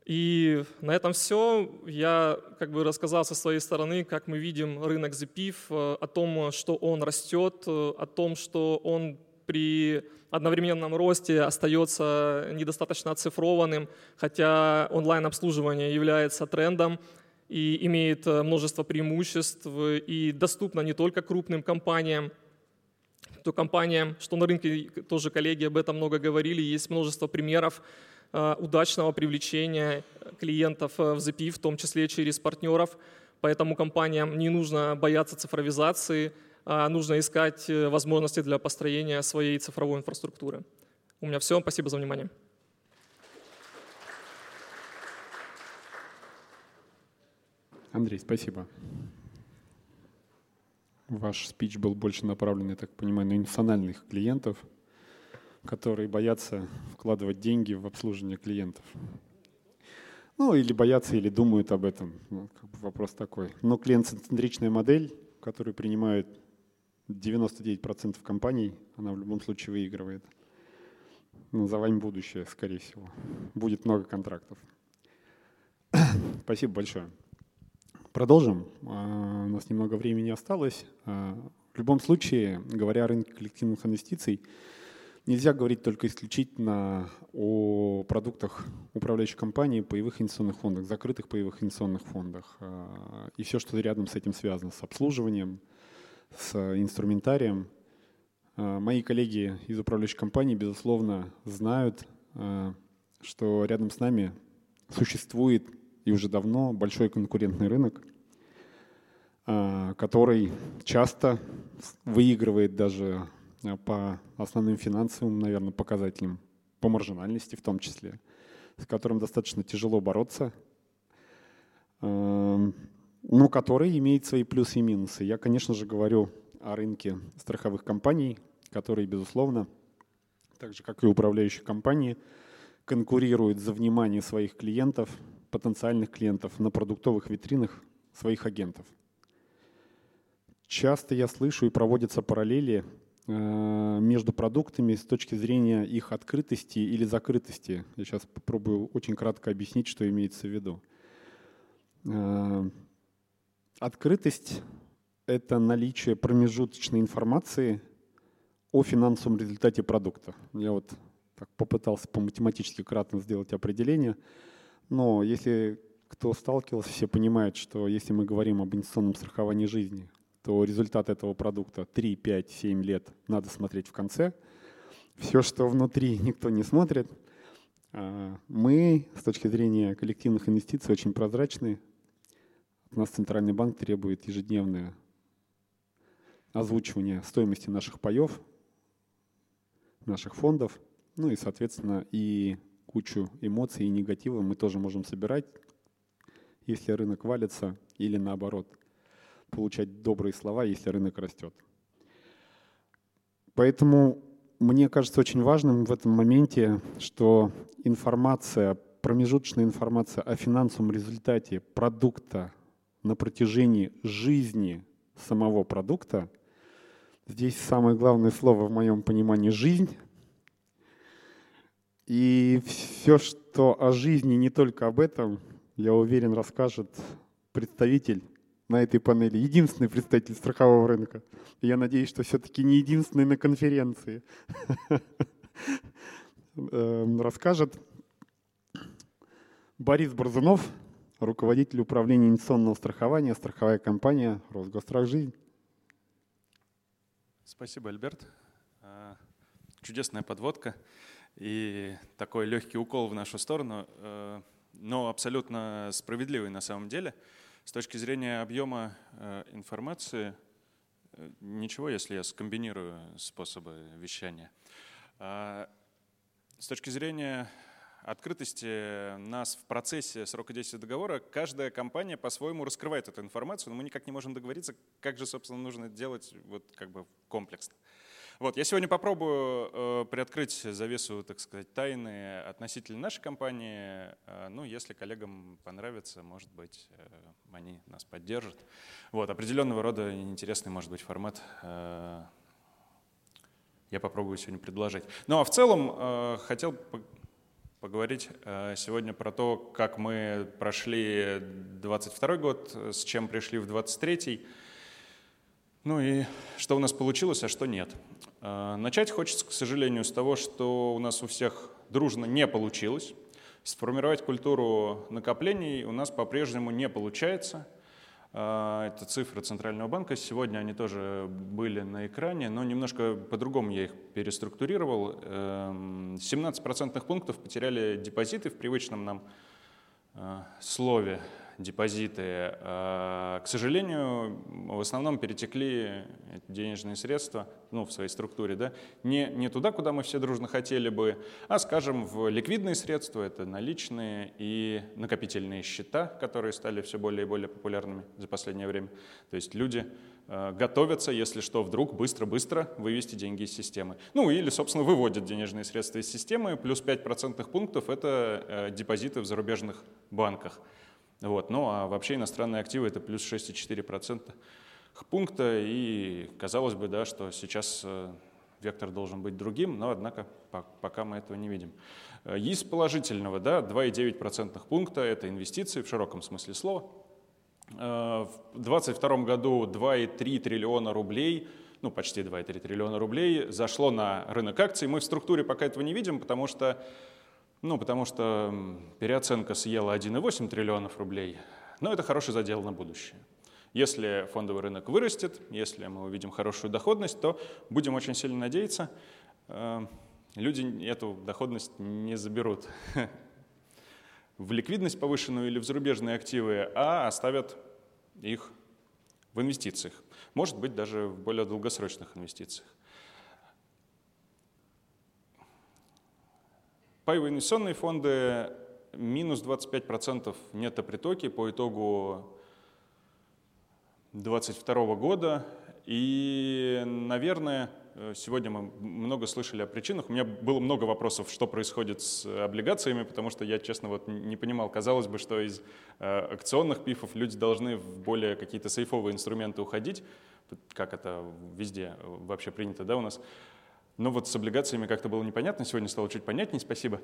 И на этом все. Я как бы рассказал со своей стороны, как мы видим рынок зэ пи и эф, о том, что он растет, о том, что он при одновременном росте остается недостаточно оцифрованным, хотя онлайн-обслуживание является трендом и имеет множество преимуществ и доступно не только крупным компаниям, то компаниям, что на рынке тоже коллеги об этом много говорили, есть множество примеров удачного привлечения клиентов в зэ пи и эф, в том числе через партнеров, поэтому компаниям не нужно бояться цифровизации, нужно искать возможности для построения своей цифровой инфраструктуры. У меня все. Спасибо за внимание. Андрей, спасибо. Ваш спич был больше направлен, я так понимаю, на институциональных клиентов, которые боятся вкладывать деньги в обслуживание клиентов. Ну, или боятся, или думают об этом. Ну, как бы вопрос такой. Но клиент-центричная модель, которую принимают девяносто девять процентов компаний, она в любом случае выигрывает. Но за вами будущее, скорее всего. Будет много контрактов. Спасибо большое. Продолжим. У нас немного времени осталось. В любом случае, говоря о рынке коллективных инвестиций, нельзя говорить только исключительно о продуктах управляющей компании, паевых инвестиционных фондах, закрытых паевых инвестиционных фондах и все, что рядом с этим связано, с обслуживанием, с инструментарием. Мои коллеги из управляющей компании, безусловно, знают, что рядом с нами существует и уже давно большой конкурентный рынок, который часто выигрывает даже по основным финансовым, наверное, показателям, по маржинальности в том числе, с которым достаточно тяжело бороться, но который имеет свои плюсы и минусы. Я, конечно же, говорю о рынке страховых компаний, которые, безусловно, так же, как и управляющие компании, конкурируют за внимание своих клиентов, потенциальных клиентов на продуктовых витринах своих агентов. Часто я слышу и проводятся параллели между продуктами с точки зрения их открытости или закрытости. Я сейчас попробую очень кратко объяснить, что имеется в виду. Открытость – это наличие промежуточной информации о финансовом результате продукта. Я вот так попытался по математически кратно сделать определение, но если кто сталкивался, все понимают, что если мы говорим об инвестиционном страховании жизни, то результат этого продукта три, пять, семь лет надо смотреть в конце. Все, что внутри, никто не смотрит. Мы с точки зрения коллективных инвестиций очень прозрачны. От нас Центральный банк требует ежедневное озвучивание стоимости наших паев, наших фондов. Ну и, соответственно, и кучу эмоций и негатива мы тоже можем собирать, если рынок валится или наоборот. Получать добрые слова, если рынок растет. Поэтому мне кажется очень важным в этом моменте, что информация, промежуточная информация о финансовом результате продукта на протяжении жизни самого продукта, здесь самое главное слово в моем понимании — жизнь, и все, что о жизни, не только об этом, я уверен, расскажет представитель на этой панели, единственный представитель страхового рынка. Я надеюсь, что все-таки не единственный на конференции расскажет Борис Борзунов, руководитель управления инвестиционного страхования, страховая компания «Росгострахжизнь». Спасибо, Альберт. Чудесная подводка и такой легкий укол в нашу сторону, но абсолютно справедливый на самом деле. С точки зрения объема информации, ничего, если я скомбинирую способы вещания. С точки зрения открытости нас в процессе срока действия договора каждая компания по-своему раскрывает эту информацию, но мы никак не можем договориться, как же, собственно, нужно это делать вот, как бы комплексно. Вот, я сегодня попробую э, приоткрыть завесу, так сказать, тайны относительно нашей компании. Э, ну, если коллегам понравится, может быть, э, они нас поддержат. Вот, определенного рода интересный, может быть, формат э, я попробую сегодня предложить. Ну, а в целом э, хотел поговорить э, сегодня про то, как мы прошли двадцать второй год, с чем пришли в двадцать третий. Ну и что у нас получилось, а что нет. Начать хочется, к сожалению, с того, что у нас у всех дружно не получилось. Сформировать культуру накоплений у нас по-прежнему не получается. Это цифры Центрального банка. Сегодня они тоже были на экране, но немножко по-другому я их переструктурировал. семнадцать процентных пунктов потеряли депозиты в привычном нам слове. Депозиты, к сожалению, в основном перетекли денежные средства, ну, в своей структуре, да, не, не туда, куда мы все дружно хотели бы, а, скажем, в ликвидные средства, это наличные и накопительные счета, которые стали все более и более популярными за последнее время. То есть люди готовятся, если что, вдруг быстро-быстро вывести деньги из системы. Ну или, собственно, выводят денежные средства из системы, плюс пять процентных пунктов – это депозиты в зарубежных банках. Вот. Ну а вообще иностранные активы — это плюс шесть целых четыре десятых процента пункта, и казалось бы, да, что сейчас вектор должен быть другим, но однако пока мы этого не видим. Из положительного, да, два целых девять десятых процента пункта — это инвестиции в широком смысле слова. В две тысячи двадцать втором году два целых три десятых триллиона рублей, ну почти два целых три десятых триллиона рублей зашло на рынок акций. Мы в структуре пока этого не видим, потому что Ну, потому что переоценка съела один целых восемь десятых триллиона рублей, но это хороший задел на будущее. Если фондовый рынок вырастет, если мы увидим хорошую доходность, то будем очень сильно надеяться, люди эту доходность не заберут в ликвидность повышенную или в зарубежные активы, а оставят их в инвестициях, может быть, даже в более долгосрочных инвестициях. Паевые инвестиционные фонды – минус двадцать пять процентов нетто-притоки по итогу две тысячи двадцать второго года. И, наверное, сегодня мы много слышали о причинах. У меня было много вопросов, что происходит с облигациями, потому что я, честно, вот не понимал. Казалось бы, что из акционных пифов люди должны в более какие-то сейфовые инструменты уходить, как это везде вообще принято, да, у нас. Но вот с облигациями как-то было непонятно, сегодня стало чуть понятнее, спасибо.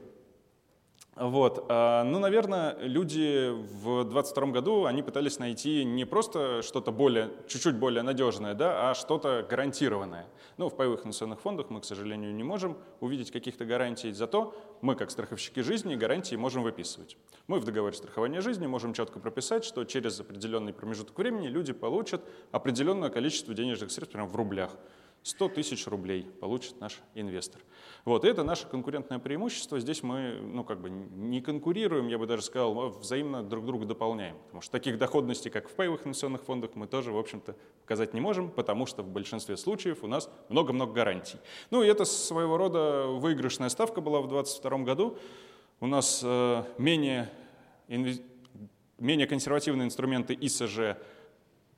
Вот. Ну, наверное, люди в две тысячи двадцать втором году они пытались найти не просто что-то более, чуть-чуть более надежное, да, а что-то гарантированное. Ну, в паевых инвестиционных фондах мы, к сожалению, не можем увидеть каких-то гарантий, зато мы, как страховщики жизни, гарантии можем выписывать. Мы в договоре страхования жизни можем четко прописать, что через определенный промежуток времени люди получат определенное количество денежных средств, прямо в рублях. сто тысяч рублей получит наш инвестор. Вот, это наше конкурентное преимущество. Здесь мы, ну, как бы не конкурируем, я бы даже сказал, а взаимно друг друга дополняем. Потому что таких доходностей, как в паевых инвестиционных фондах, мы тоже, в общем-то, показать не можем, потому что в большинстве случаев у нас много-много гарантий. Ну, и это своего рода выигрышная ставка была в две тысячи двадцать втором году. У нас э, менее, инве... менее консервативные инструменты ИСЖ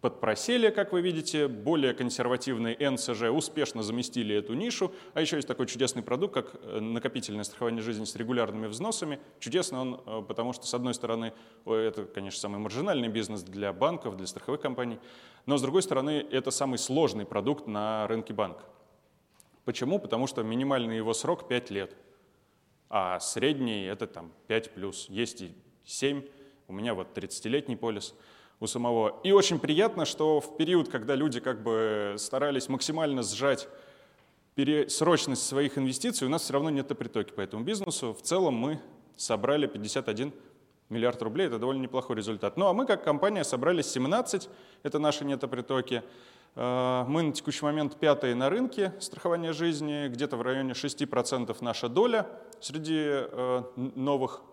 подпросели, как вы видите, более консервативные эн эс жэ успешно заместили эту нишу, а еще есть такой чудесный продукт, как накопительное страхование жизни с регулярными взносами. Чудесный он, потому что, с одной стороны, это, конечно, самый маржинальный бизнес для банков, для страховых компаний, но, с другой стороны, это самый сложный продукт на рынке банка. Почему? Потому что минимальный его срок пять лет, а средний — это там пять плюс, есть и семь, у меня вот тридцатилетний полис. У самого. И очень приятно, что в период, когда люди как бы старались максимально сжать срочность своих инвестиций, у нас все равно нет притоки по этому бизнесу. В целом мы собрали пятьдесят один миллиард рублей, это довольно неплохой результат. Ну а мы как компания собрали семнадцать, это наши нетто-притоки. Мы на текущий момент пятые на рынке страхования жизни, где-то в районе шесть процентов наша доля среди новых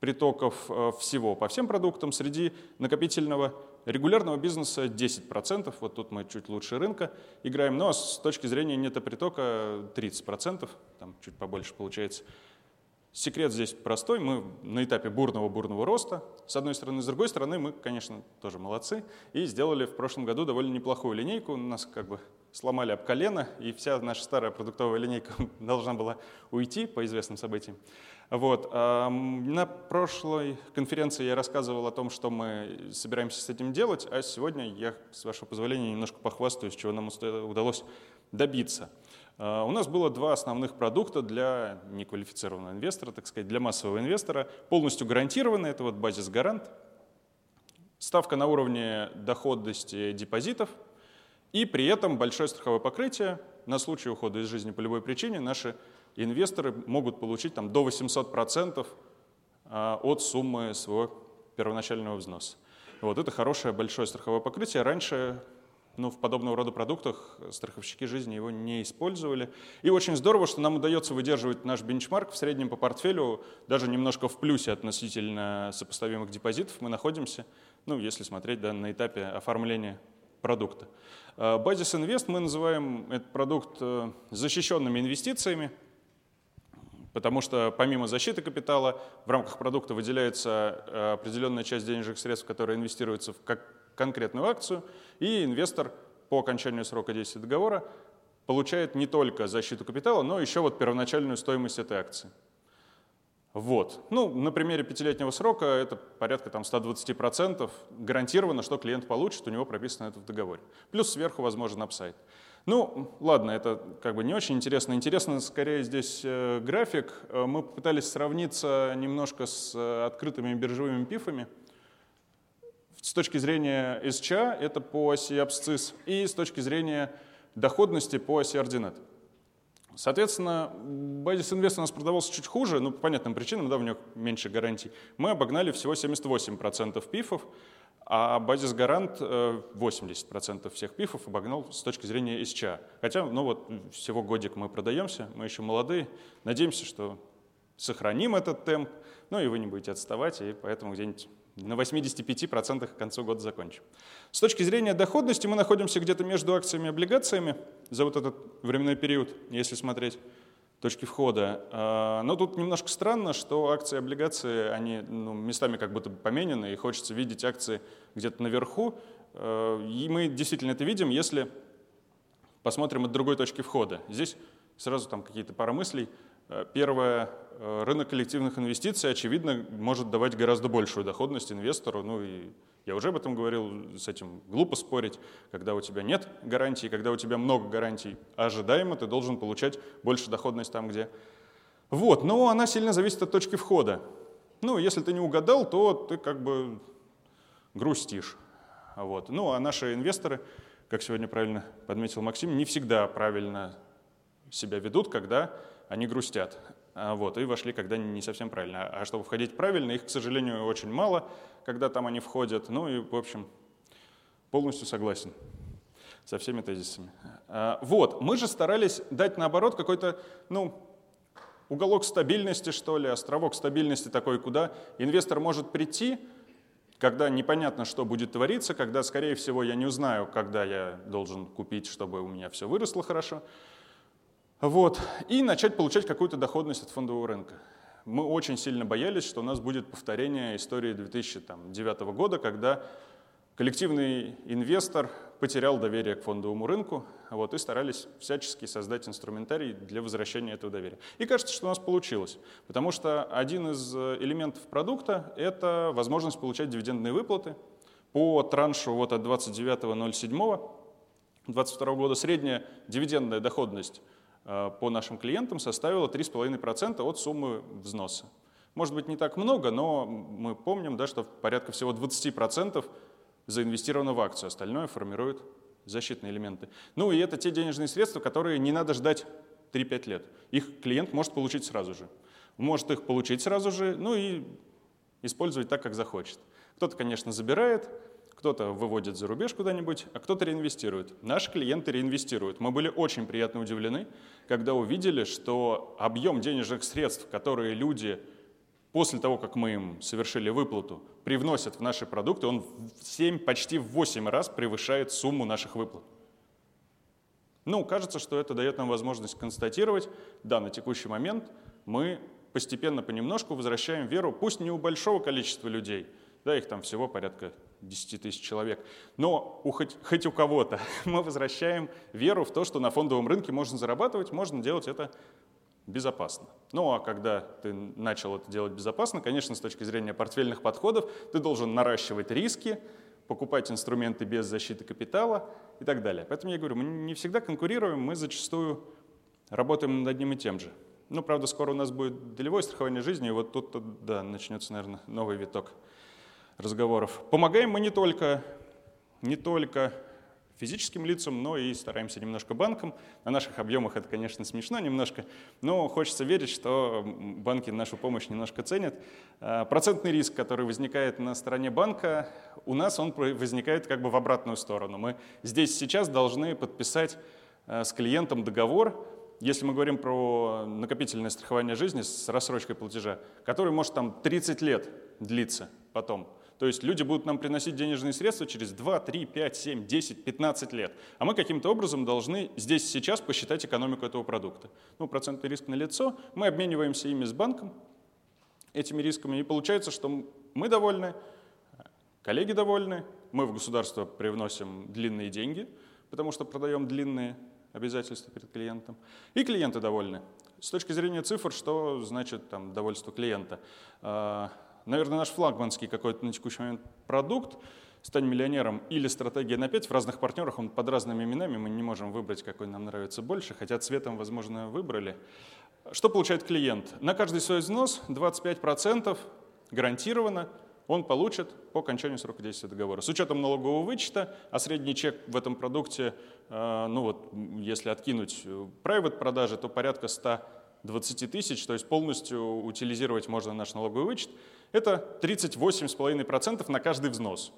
притоков всего по всем продуктам. Среди накопительного регулярного бизнеса десять процентов, вот тут мы чуть лучше рынка играем, но с точки зрения нетто-притока тридцать процентов, там чуть побольше получается. Секрет здесь простой. Мы на этапе бурного-бурного роста, с одной стороны. С другой стороны, мы, конечно, тоже молодцы. И сделали в прошлом году довольно неплохую линейку. Нас как бы сломали об колено, и вся наша старая продуктовая линейка должна была уйти по известным событиям. Вот. На прошлой конференции я рассказывал о том, что мы собираемся с этим делать, а сегодня я, с вашего позволения, немножко похвастаюсь, чего нам удалось добиться. У нас было два основных продукта для неквалифицированного инвестора, так сказать, для массового инвестора, полностью гарантированные. Это вот Basis-гарант, ставка на уровне доходности депозитов и при этом большое страховое покрытие. На случай ухода из жизни по любой причине наши инвесторы могут получить там, до восемьсот процентов от суммы своего первоначального взноса. Вот, это хорошее большое страховое покрытие. Раньше... Но в подобного рода продуктах страховщики жизни его не использовали. И очень здорово, что нам удается выдерживать наш бенчмарк в среднем по портфелю, даже немножко в плюсе относительно сопоставимых депозитов мы находимся, ну, если смотреть да, на этапе оформления продукта. Basis Invest мы называем этот продукт защищенными инвестициями, потому что помимо защиты капитала в рамках продукта выделяется определенная часть денежных средств, которые инвестируются в как конкретную акцию, и инвестор по окончанию срока действия договора получает не только защиту капитала, но еще вот первоначальную стоимость этой акции. Вот. Ну, на примере пятилетнего срока это порядка там, сто двадцать процентов гарантированно, что клиент получит, у него прописано это в договоре. Плюс сверху возможен апсайд. Ну, ладно, это как бы не очень интересно. Интересно скорее здесь э, график. Мы попытались сравниться немножко с э, открытыми биржевыми пифами. С точки зрения эс че а это по оси абсцисс и с точки зрения доходности по оси ординат. Соответственно, Basis Invest у нас продавался чуть хуже, ну по понятным причинам, да, у него меньше гарантий. Мы обогнали всего семьдесят восемь процентов пифов, а Basis-гарант восемьдесят процентов всех пифов обогнал с точки зрения эс че а. Хотя, ну вот, всего годик мы продаемся, мы еще молодые, надеемся, что сохраним этот темп, ну и вы не будете отставать, и поэтому где-нибудь... На восемьдесят пять процентов к концу года закончим. С точки зрения доходности мы находимся где-то между акциями и облигациями за вот этот временной период, если смотреть точки входа. Но тут немножко странно, что акции и облигации, они ну, местами как будто бы поменены, и хочется видеть акции где-то наверху. И мы действительно это видим, если посмотрим от другой точки входа. Здесь сразу там какие-то пара мыслей. Первое, рынок коллективных инвестиций, очевидно, может давать гораздо большую доходность инвестору. Ну и я уже об этом говорил, с этим глупо спорить. Когда у тебя нет гарантий, когда у тебя много гарантий, ожидаемо ты должен получать больше доходность там, где. Вот, но она сильно зависит от точки входа. Ну, если ты не угадал, то ты как бы грустишь. Вот. Ну, а наши инвесторы, как сегодня правильно подметил Максим, не всегда правильно себя ведут, когда... Они грустят, вот, и вошли, когда не совсем правильно. А чтобы входить правильно, их, к сожалению, очень мало, когда там они входят. Ну и, в общем, полностью согласен со всеми тезисами. Вот, мы же старались дать, наоборот, какой-то, ну, уголок стабильности, что ли, островок стабильности такой, куда инвестор может прийти, когда непонятно, что будет твориться, когда, скорее всего, я не узнаю, когда я должен купить, чтобы у меня все выросло хорошо. Вот. И начать получать какую-то доходность от фондового рынка. Мы очень сильно боялись, что у нас будет повторение истории две тысячи девятого года, когда коллективный инвестор потерял доверие к фондовому рынку, вот, и старались всячески создать инструментарий для возвращения этого доверия. И кажется, что у нас получилось, потому что один из элементов продукта — это возможность получать дивидендные выплаты по траншу вот от двадцать девятого ноль седьмого двадцать второго года. Средняя дивидендная доходность по нашим клиентам составила три целых пять десятых процента от суммы взноса. Может быть, не так много, но мы помним, да, что порядка всего двадцать процентов заинвестировано в акцию, остальное формируют защитные элементы. Ну и это те денежные средства, которые не надо ждать три-пять лет. Их клиент может получить сразу же. Может их получить сразу же, ну и использовать так, как захочет. Кто-то, конечно, забирает, кто-то выводит за рубеж куда-нибудь, а кто-то реинвестирует. Наши клиенты реинвестируют. Мы были очень приятно удивлены, когда увидели, что объем денежных средств, которые люди после того, как мы им совершили выплату, привносят в наши продукты, он в семь, почти в восемь раз превышает сумму наших выплат. Ну, кажется, что это дает нам возможность констатировать, да, на текущий момент мы постепенно, понемножку возвращаем веру, пусть не у большого количества людей, да, их там всего порядка десять тысяч человек, но у, хоть, хоть у кого-то мы возвращаем веру в то, что на фондовом рынке можно зарабатывать, можно делать это безопасно. Ну а когда ты начал это делать безопасно, конечно, с точки зрения портфельных подходов, ты должен наращивать риски, покупать инструменты без защиты капитала и так далее. Поэтому я говорю, мы не всегда конкурируем, мы зачастую работаем над одним и тем же. Ну, правда, скоро у нас будет долевое страхование жизни, и вот тут, да, начнется, наверное, новый виток разговоров. Помогаем мы не только, не только физическим лицам, но и стараемся немножко банкам. На наших объемах это, конечно, смешно немножко, но хочется верить, что банки нашу помощь немножко ценят. Процентный риск, который возникает на стороне банка, у нас он возникает как бы в обратную сторону. Мы здесь сейчас должны подписать с клиентом договор, если мы говорим про накопительное страхование жизни с рассрочкой платежа, который может там тридцать лет длиться потом. То есть люди будут нам приносить денежные средства через два, три, пять, семь, десять, пятнадцать лет. А мы каким-то образом должны здесь сейчас посчитать экономику этого продукта. Ну, процентный риск налицо, мы обмениваемся ими с банком, этими рисками, и получается, что мы довольны, коллеги довольны, мы в государство привносим длинные деньги, потому что продаем длинные обязательства перед клиентом, и клиенты довольны. С точки зрения цифр, что значит там довольство клиента? Наверное, наш флагманский какой-то на текущий момент продукт «Стань миллионером» или «Стратегия на пять» в разных партнерах, он под разными именами, мы не можем выбрать, какой нам нравится больше, хотя цветом, возможно, выбрали. Что получает клиент? На каждый свой взнос двадцать пять процентов гарантированно он получит по окончанию срока действия договора. С учетом налогового вычета, а средний чек в этом продукте, ну вот, если откинуть private продажи, то порядка ста двадцати тысяч, то есть полностью утилизировать можно наш налоговый вычет, это тридцать восемь целых пять десятых процента на каждый взнос.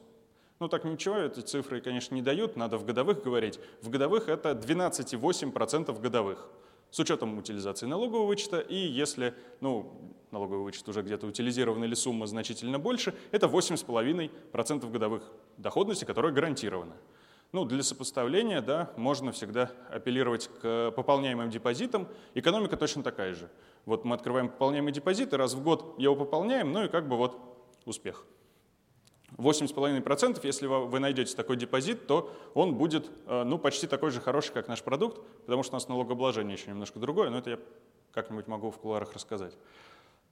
Ну так ничего, эти цифры, конечно, не дают, надо в годовых говорить. В годовых это двенадцать целых восемь десятых процента годовых, с учетом утилизации налогового вычета, и если ну, налоговый вычет уже где-то утилизирован или сумма значительно больше, это восемь целых пять десятых процента годовых доходности, которая гарантирована. Ну, для сопоставления, да, можно всегда апеллировать к пополняемым депозитам. Экономика точно такая же. Вот мы открываем пополняемый депозит, и раз в год его пополняем, ну и как бы вот успех. восемь целых пять десятых процента, если вы найдете такой депозит, то он будет ну, почти такой же хороший, как наш продукт, потому что у нас налогообложение еще немножко другое, но это я как-нибудь могу в кулуарах рассказать.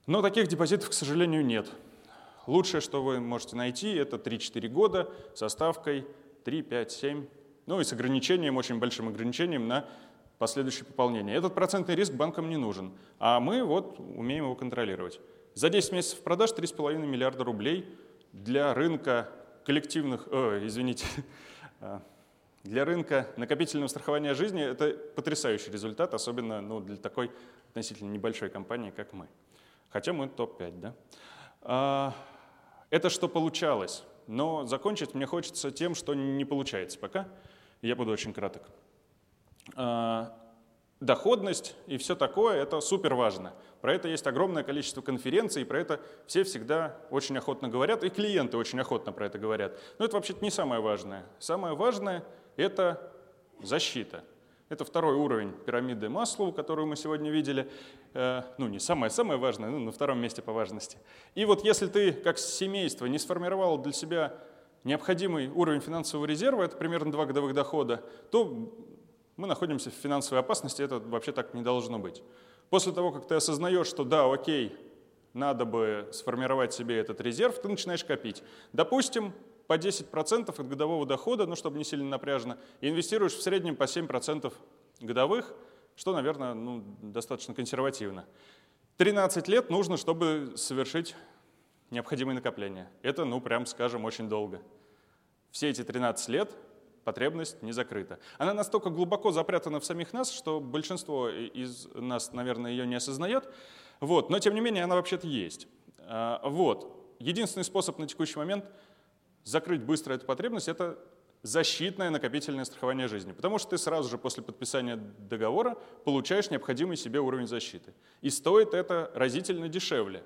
Но таких депозитов, к сожалению, нет. Лучшее, что вы можете найти, это три-четыре года со ставкой три, пять, семь, ну и с ограничением, очень большим ограничением на последующее пополнение. Этот процентный риск банкам не нужен, а мы вот умеем его контролировать. За десять месяцев продаж три целых пять десятых миллиарда рублей для рынка коллективных, э, извините, для рынка накопительного страхования жизни это потрясающий результат, особенно ну, для такой относительно небольшой компании, как мы. Хотя мы топ пять, да? Это что получалось? Но закончить мне хочется тем, что не получается пока. Я буду очень краток. Доходность и все такое – это супер важно. Про это есть огромное количество конференций, и про это все всегда очень охотно говорят, и клиенты очень охотно про это говорят. Но это вообще-то не самое важное. Самое важное – это защита. Это второй уровень пирамиды Маслоу, которую мы сегодня видели. Ну, не самое-самое важное, но на втором месте по важности. И вот если ты, как семейство, не сформировал для себя необходимый уровень финансового резерва, это примерно два годовых дохода, то мы находимся в финансовой опасности, это вообще так не должно быть. После того, как ты осознаешь, что да, окей, надо бы сформировать себе этот резерв, ты начинаешь копить. Допустим, по десять процентов от годового дохода, ну, чтобы не сильно напряжно, и инвестируешь в среднем по семь процентов годовых, что, наверное, ну, достаточно консервативно. тринадцать лет нужно, чтобы совершить необходимые накопления. Это, ну, прям скажем, очень долго. Все эти тринадцать лет потребность не закрыта. Она настолько глубоко запрятана в самих нас, что большинство из нас, наверное, ее не осознает. Вот. Но, тем не менее, она вообще-то есть. Вот. Единственный способ на текущий момент – закрыть быстро эту потребность — это защитное накопительное страхование жизни, потому что ты сразу же после подписания договора получаешь необходимый себе уровень защиты. И стоит это разительно дешевле.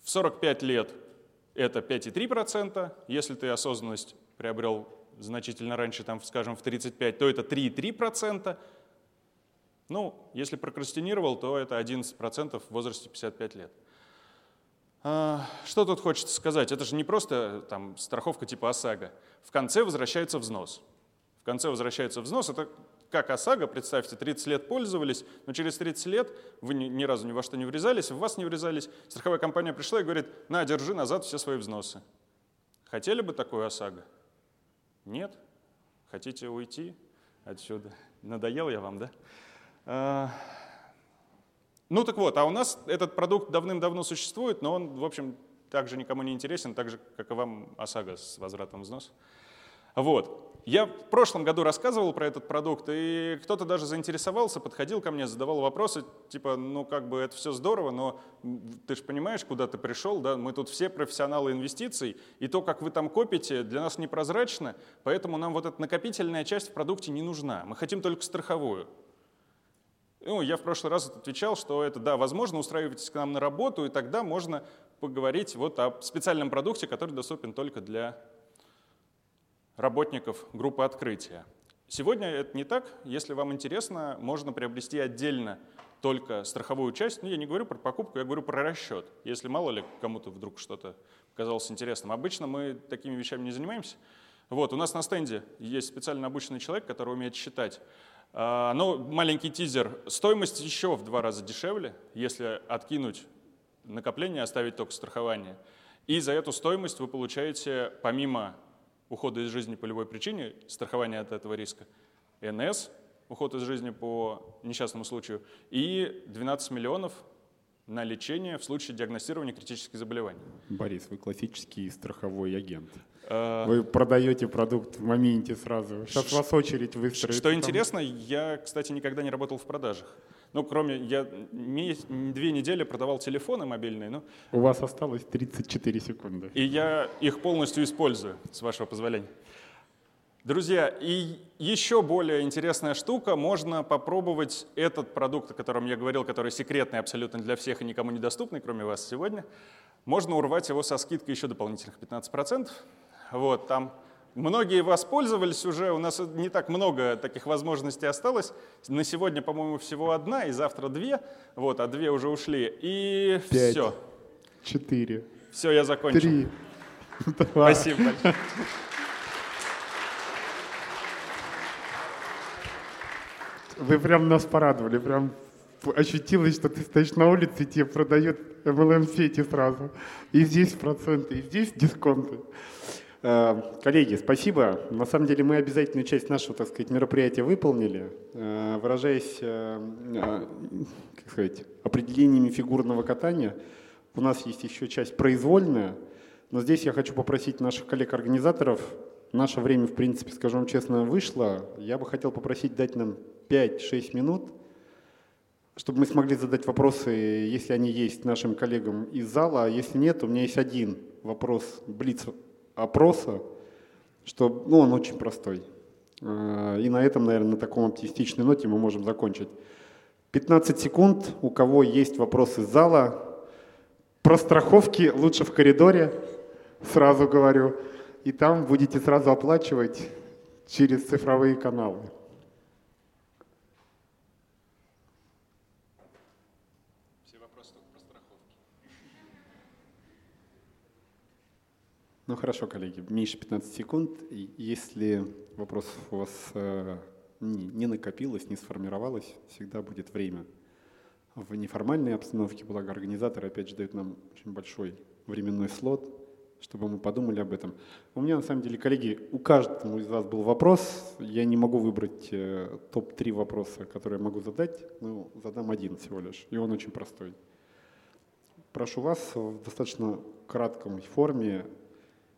В сорок пять лет это пять целых три десятых процента, если ты осознанность приобрел значительно раньше, там, скажем, в тридцать пять, то это три целых три десятых процента. Ну, если прокрастинировал, то это одиннадцать процентов в возрасте пятьдесят пять лет. Что тут хочется сказать? Это же не просто там, страховка типа ОСАГО. В конце возвращается взнос. В конце возвращается взнос. Это как ОСАГО, представьте, тридцать лет пользовались, но через тридцать лет вы ни разу ни во что не врезались, в вас не врезались. Страховая компания пришла и говорит: на, держи назад все свои взносы. Хотели бы такую ОСАГО? Нет? Хотите уйти отсюда? Надоел я вам, да? Ну так вот, а у нас этот продукт давным-давно существует, но он, в общем, также никому не интересен, так же, как и вам ОСАГО с возвратом взноса. Вот. Я в прошлом году рассказывал про этот продукт, и кто-то даже заинтересовался, подходил ко мне, задавал вопросы, типа, ну как бы это все здорово, но ты же понимаешь, куда ты пришел, да? Мы тут все профессионалы инвестиций, и то, как вы там копите, для нас непрозрачно, поэтому нам вот эта накопительная часть в продукте не нужна, мы хотим только страховую. Ну, я в прошлый раз отвечал, что это, да, возможно, устраивайтесь к нам на работу, и тогда можно поговорить вот о специальном продукте, который доступен только для работников группы открытия. Сегодня это не так. Если вам интересно, можно приобрести отдельно только страховую часть. Но я не говорю про покупку, я говорю про расчет. Если мало ли кому-то вдруг что-то показалось интересным. Обычно мы такими вещами не занимаемся. Вот, у нас на стенде есть специально обученный человек, который умеет считать. Ну, маленький тизер. Стоимость еще в два раза дешевле, если откинуть накопление, оставить только страхование. И за эту стоимость вы получаете, помимо ухода из жизни по любой причине, страхование от этого риска, эн эс, уход из жизни по несчастному случаю, и двенадцать миллионов на лечение в случае диагностирования критических заболеваний. Борис, вы классический страховой агент. Вы продаете продукт в моменте сразу. Сейчас у вас очередь выстроится. Что интересно, я, кстати, никогда не работал в продажах. Ну, кроме, я две недели продавал телефоны мобильные. Но... У вас осталось тридцать четыре секунды. И я их полностью использую, с вашего позволения. Друзья, и еще более интересная штука, можно попробовать этот продукт, о котором я говорил, который секретный абсолютно для всех и никому недоступный, кроме вас сегодня, можно урвать его со скидкой еще дополнительных пятнадцать процентов. Вот, там многие воспользовались уже, у нас не так много таких возможностей осталось. На сегодня, по-моему, всего одна, и завтра две, вот, а две уже ушли. И пять, все. Четыре. Все, я закончил. Три. Два. Спасибо большое. Вы прям нас порадовали, прям ощутилось, что ты стоишь на улице, и тебе продают эм эл эм-сети сразу. И здесь проценты, и здесь дисконты. Коллеги, спасибо. На самом деле мы обязательную часть нашего, так сказать, мероприятия выполнили, выражаясь, как сказать, определениями фигурного катания. У нас есть еще часть произвольная, но здесь я хочу попросить наших коллег-организаторов. Наше время, в принципе, скажу вам честно, вышло. Я бы хотел попросить дать нам пять-шесть минут, чтобы мы смогли задать вопросы, если они есть, нашим коллегам из зала. А если нет, у меня есть один вопрос блиц-опроса, что, ну, он очень простой. И на этом, наверное, на таком оптимистичной ноте мы можем закончить. пятнадцать секунд, у кого есть вопросы из зала. Про страховки лучше в коридоре, сразу говорю. И там будете сразу оплачивать через цифровые каналы. Все вопросы только про страховки. Ну хорошо, коллеги, меньше пятнадцать секунд. Если вопросов у вас э, не накопилось, не сформировалось, всегда будет время. В неформальной обстановке, благо организаторы, опять же, дают нам очень большой временной слот, чтобы мы подумали об этом. У меня, на самом деле, коллеги, у каждого из вас был вопрос. Я не могу выбрать топ-три вопроса, которые я могу задать, но задам один всего лишь, и он очень простой. Прошу вас в достаточно кратком форме,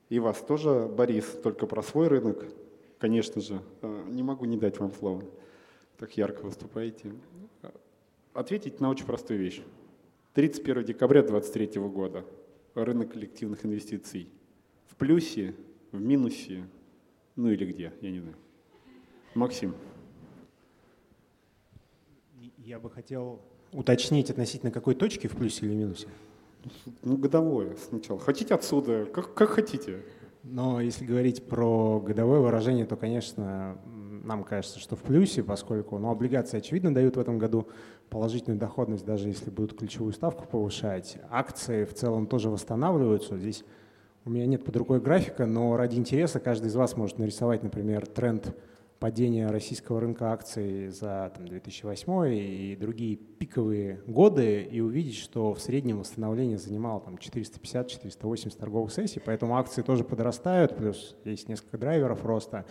и вас тоже, Борис, только про свой рынок, конечно же. Не могу не дать вам слово, так ярко выступаете. Ответить на очень простую вещь. тридцать первого декабря две тысячи двадцать третьего года. Рынок коллективных инвестиций в плюсе, в минусе, ну или где, я не знаю. Максим. Я бы хотел уточнить относительно какой точки, в плюсе или в минусе. Ну, годовое сначала. Хотите отсюда, как, как хотите. Но если говорить про годовое выражение, то, конечно, нам кажется, что в плюсе, поскольку ну, облигации, очевидно, дают в этом году положительную доходность, даже если будут ключевую ставку повышать. Акции в целом тоже восстанавливаются. Здесь у меня нет под рукой графика, но ради интереса каждый из вас может нарисовать, например, тренд падения российского рынка акций за там, две тысячи восьмой и другие пиковые годы и увидеть, что в среднем восстановление занимало там, четыреста пятьдесят - четыреста восемьдесят торговых сессий, поэтому акции тоже подрастают, плюс есть несколько драйверов роста.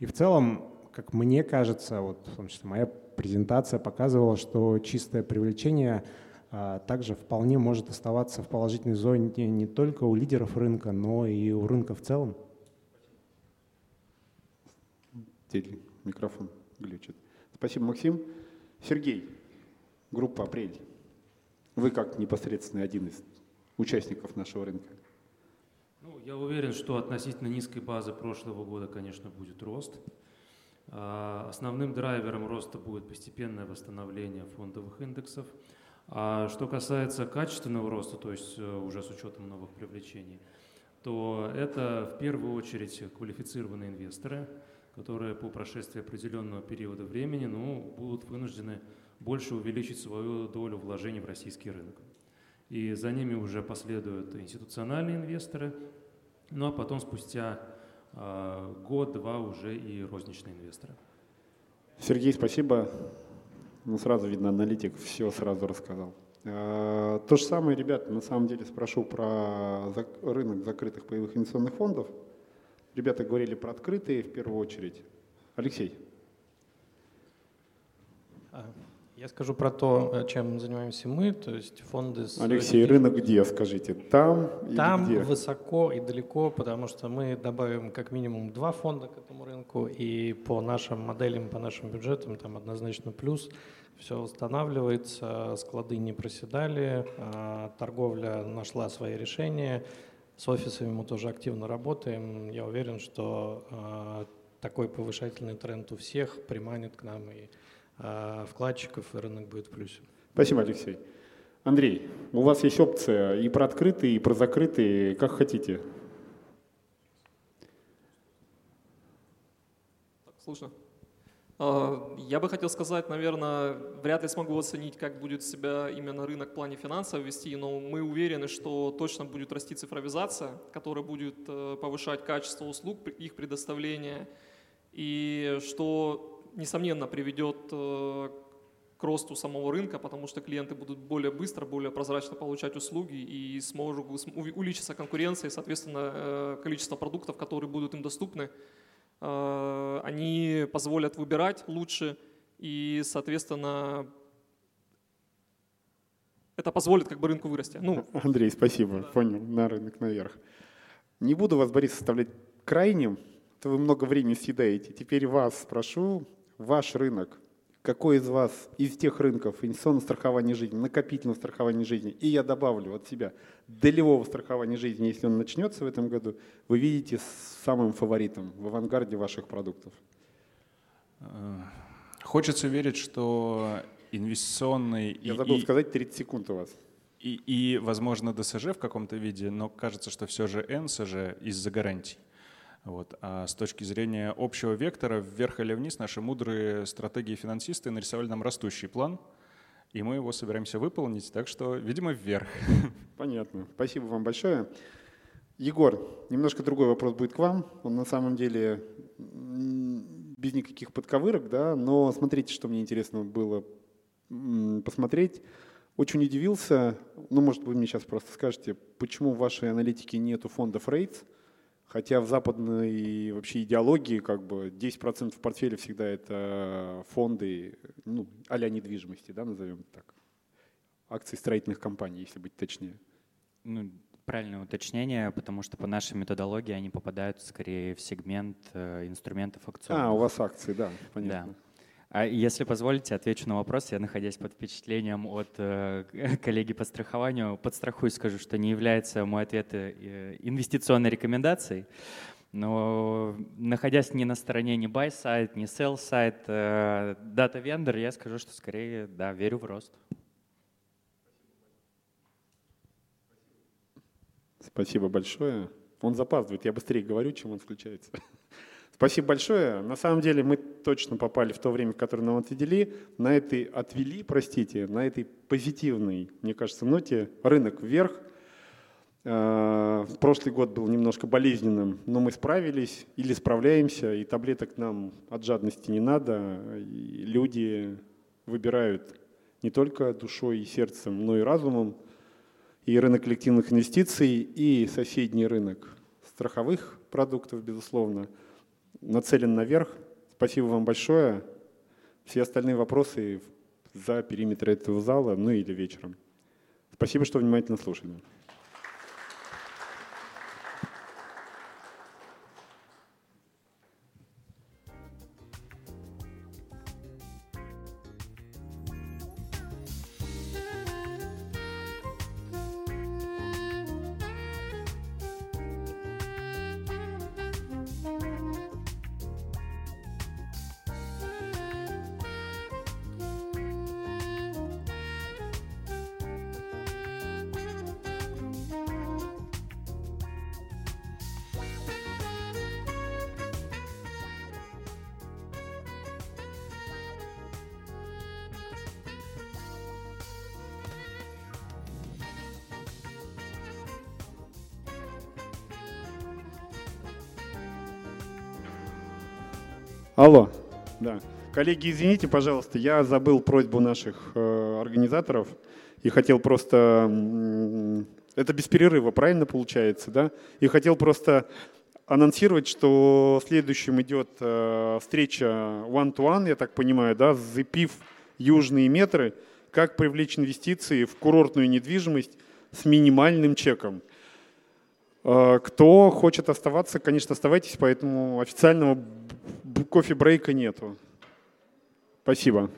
И в целом, как мне кажется, вот, в том числе моя презентация показывала, что чистое привлечение а, также вполне может оставаться в положительной зоне не только у лидеров рынка, но и у рынка в целом. Микрофон глючит. Спасибо, Максим. Сергей, группа «Апрель». Вы как непосредственно один из участников нашего рынка? Ну, я уверен, что относительно низкой базы прошлого года, конечно, будет рост. Основным драйвером роста будет постепенное восстановление фондовых индексов. А что касается качественного роста, то есть уже с учетом новых привлечений, то это в первую очередь квалифицированные инвесторы, которые по прошествии определенного периода времени ну, будут вынуждены больше увеличить свою долю вложений в российский рынок. И за ними уже последуют институциональные инвесторы, ну а потом спустя э, год-два уже и розничные инвесторы. Сергей, спасибо. Ну, сразу видно, аналитик все сразу рассказал. Э, то же самое, ребята, на самом деле спрошу про зак- рынок закрытых паевых инвестиционных фондов. Ребята говорили про открытые в первую очередь. Алексей. Я скажу про то, чем занимаемся мы, то есть фонды… С... Алексей, рынок где, скажите? Там и Там где? Высоко и далеко, потому что мы добавим как минимум два фонда к этому рынку, и по нашим моделям, по нашим бюджетам там однозначно плюс. Все восстанавливается, склады не проседали, торговля нашла свои решения. С офисами мы тоже активно работаем. Я уверен, что э, такой повышательный тренд у всех приманит к нам и э, вкладчиков, и рынок будет в плюсе. Спасибо, Алексей. Андрей, у вас есть опция и про открытые, и про закрытые, как хотите. Так, слушаю. Я бы хотел сказать, наверное, вряд ли смогу оценить, как будет себя именно рынок в плане финансов вести, но мы уверены, что точно будет расти цифровизация, которая будет повышать качество услуг, их предоставление, и что, несомненно, приведет к росту самого рынка, потому что клиенты будут более быстро, более прозрачно получать услуги и сможет увеличиться конкуренция и, соответственно, количество продуктов, которые будут им доступны. Они позволят выбирать лучше, и, соответственно, это позволит как бы рынку вырасти. Ну, Андрей, спасибо, да. Понял, на рынок наверх. Не буду вас, Борис, оставлять крайним, то вы много времени съедаете. Теперь вас спрошу, ваш рынок, какой из вас из тех рынков инвестиционного страхования жизни, накопительного страхования жизни, и я добавлю от себя долевого страхования жизни, если он начнется в этом году, вы видите самым фаворитом в авангарде ваших продуктов? Хочется верить, что инвестиционный… Я и, забыл и, сказать, тридцать секунд у вас. И, и, возможно, ДСЖ в каком-то виде, но кажется, что все же эн эс же из-за гарантий. Вот. А с точки зрения общего вектора, вверх или вниз, наши мудрые стратегии финансисты нарисовали нам растущий план, и мы его собираемся выполнить, так что, видимо, вверх. Понятно. Спасибо вам большое. Егор, немножко другой вопрос будет к вам. Он на самом деле без никаких подковырок, да, но смотрите, что мне интересно было посмотреть. Очень удивился, ну, может, вы мне сейчас просто скажете, почему в вашей аналитике нету фондов рейтс, хотя в западной вообще идеологии как бы десять процентов портфеля всегда это фонды, ну, а-ля недвижимости, да, назовем так. Акции строительных компаний, если быть точнее. Ну, правильное уточнение, потому что по нашей методологии они попадают скорее в сегмент инструментов акционных. А, у вас акции, да, понятно. Да. А если позволите, отвечу на вопрос. Я, находясь под впечатлением от э, коллеги по страхованию, подстрахуюсь, скажу, что не является мой ответ инвестиционной рекомендацией. Но находясь не на стороне ни buy-side, ни sell-side, э, data vendor, я скажу, что скорее да, верю в рост. Спасибо большое. Он запаздывает, я быстрее говорю, чем он включается. Спасибо большое. На самом деле мы точно попали в то время, в которое нам отвели. На этой отвели, простите, на этой позитивной, мне кажется, ноте рынок вверх. Прошлый год был немножко болезненным, но мы справились или справляемся, и таблеток нам от жадности не надо. И люди выбирают не только душой и сердцем, но и разумом. И рынок коллективных инвестиций, и соседний рынок страховых продуктов, безусловно, нацелен наверх. Спасибо вам большое. Все остальные вопросы за периметр этого зала, ну или вечером. Спасибо, что внимательно слушали. Алло, да. Коллеги, извините, пожалуйста, я забыл просьбу наших э, организаторов и хотел просто… Э, это без перерыва, правильно получается, да? И хотел просто анонсировать, что следующим идет э, встреча one-to-one, я так понимаю, да, зэпив «Южные метры. Как привлечь инвестиции в курортную недвижимость с минимальным чеком». Кто хочет оставаться, конечно, оставайтесь, поэтому официального кофе-брейка нету. Спасибо.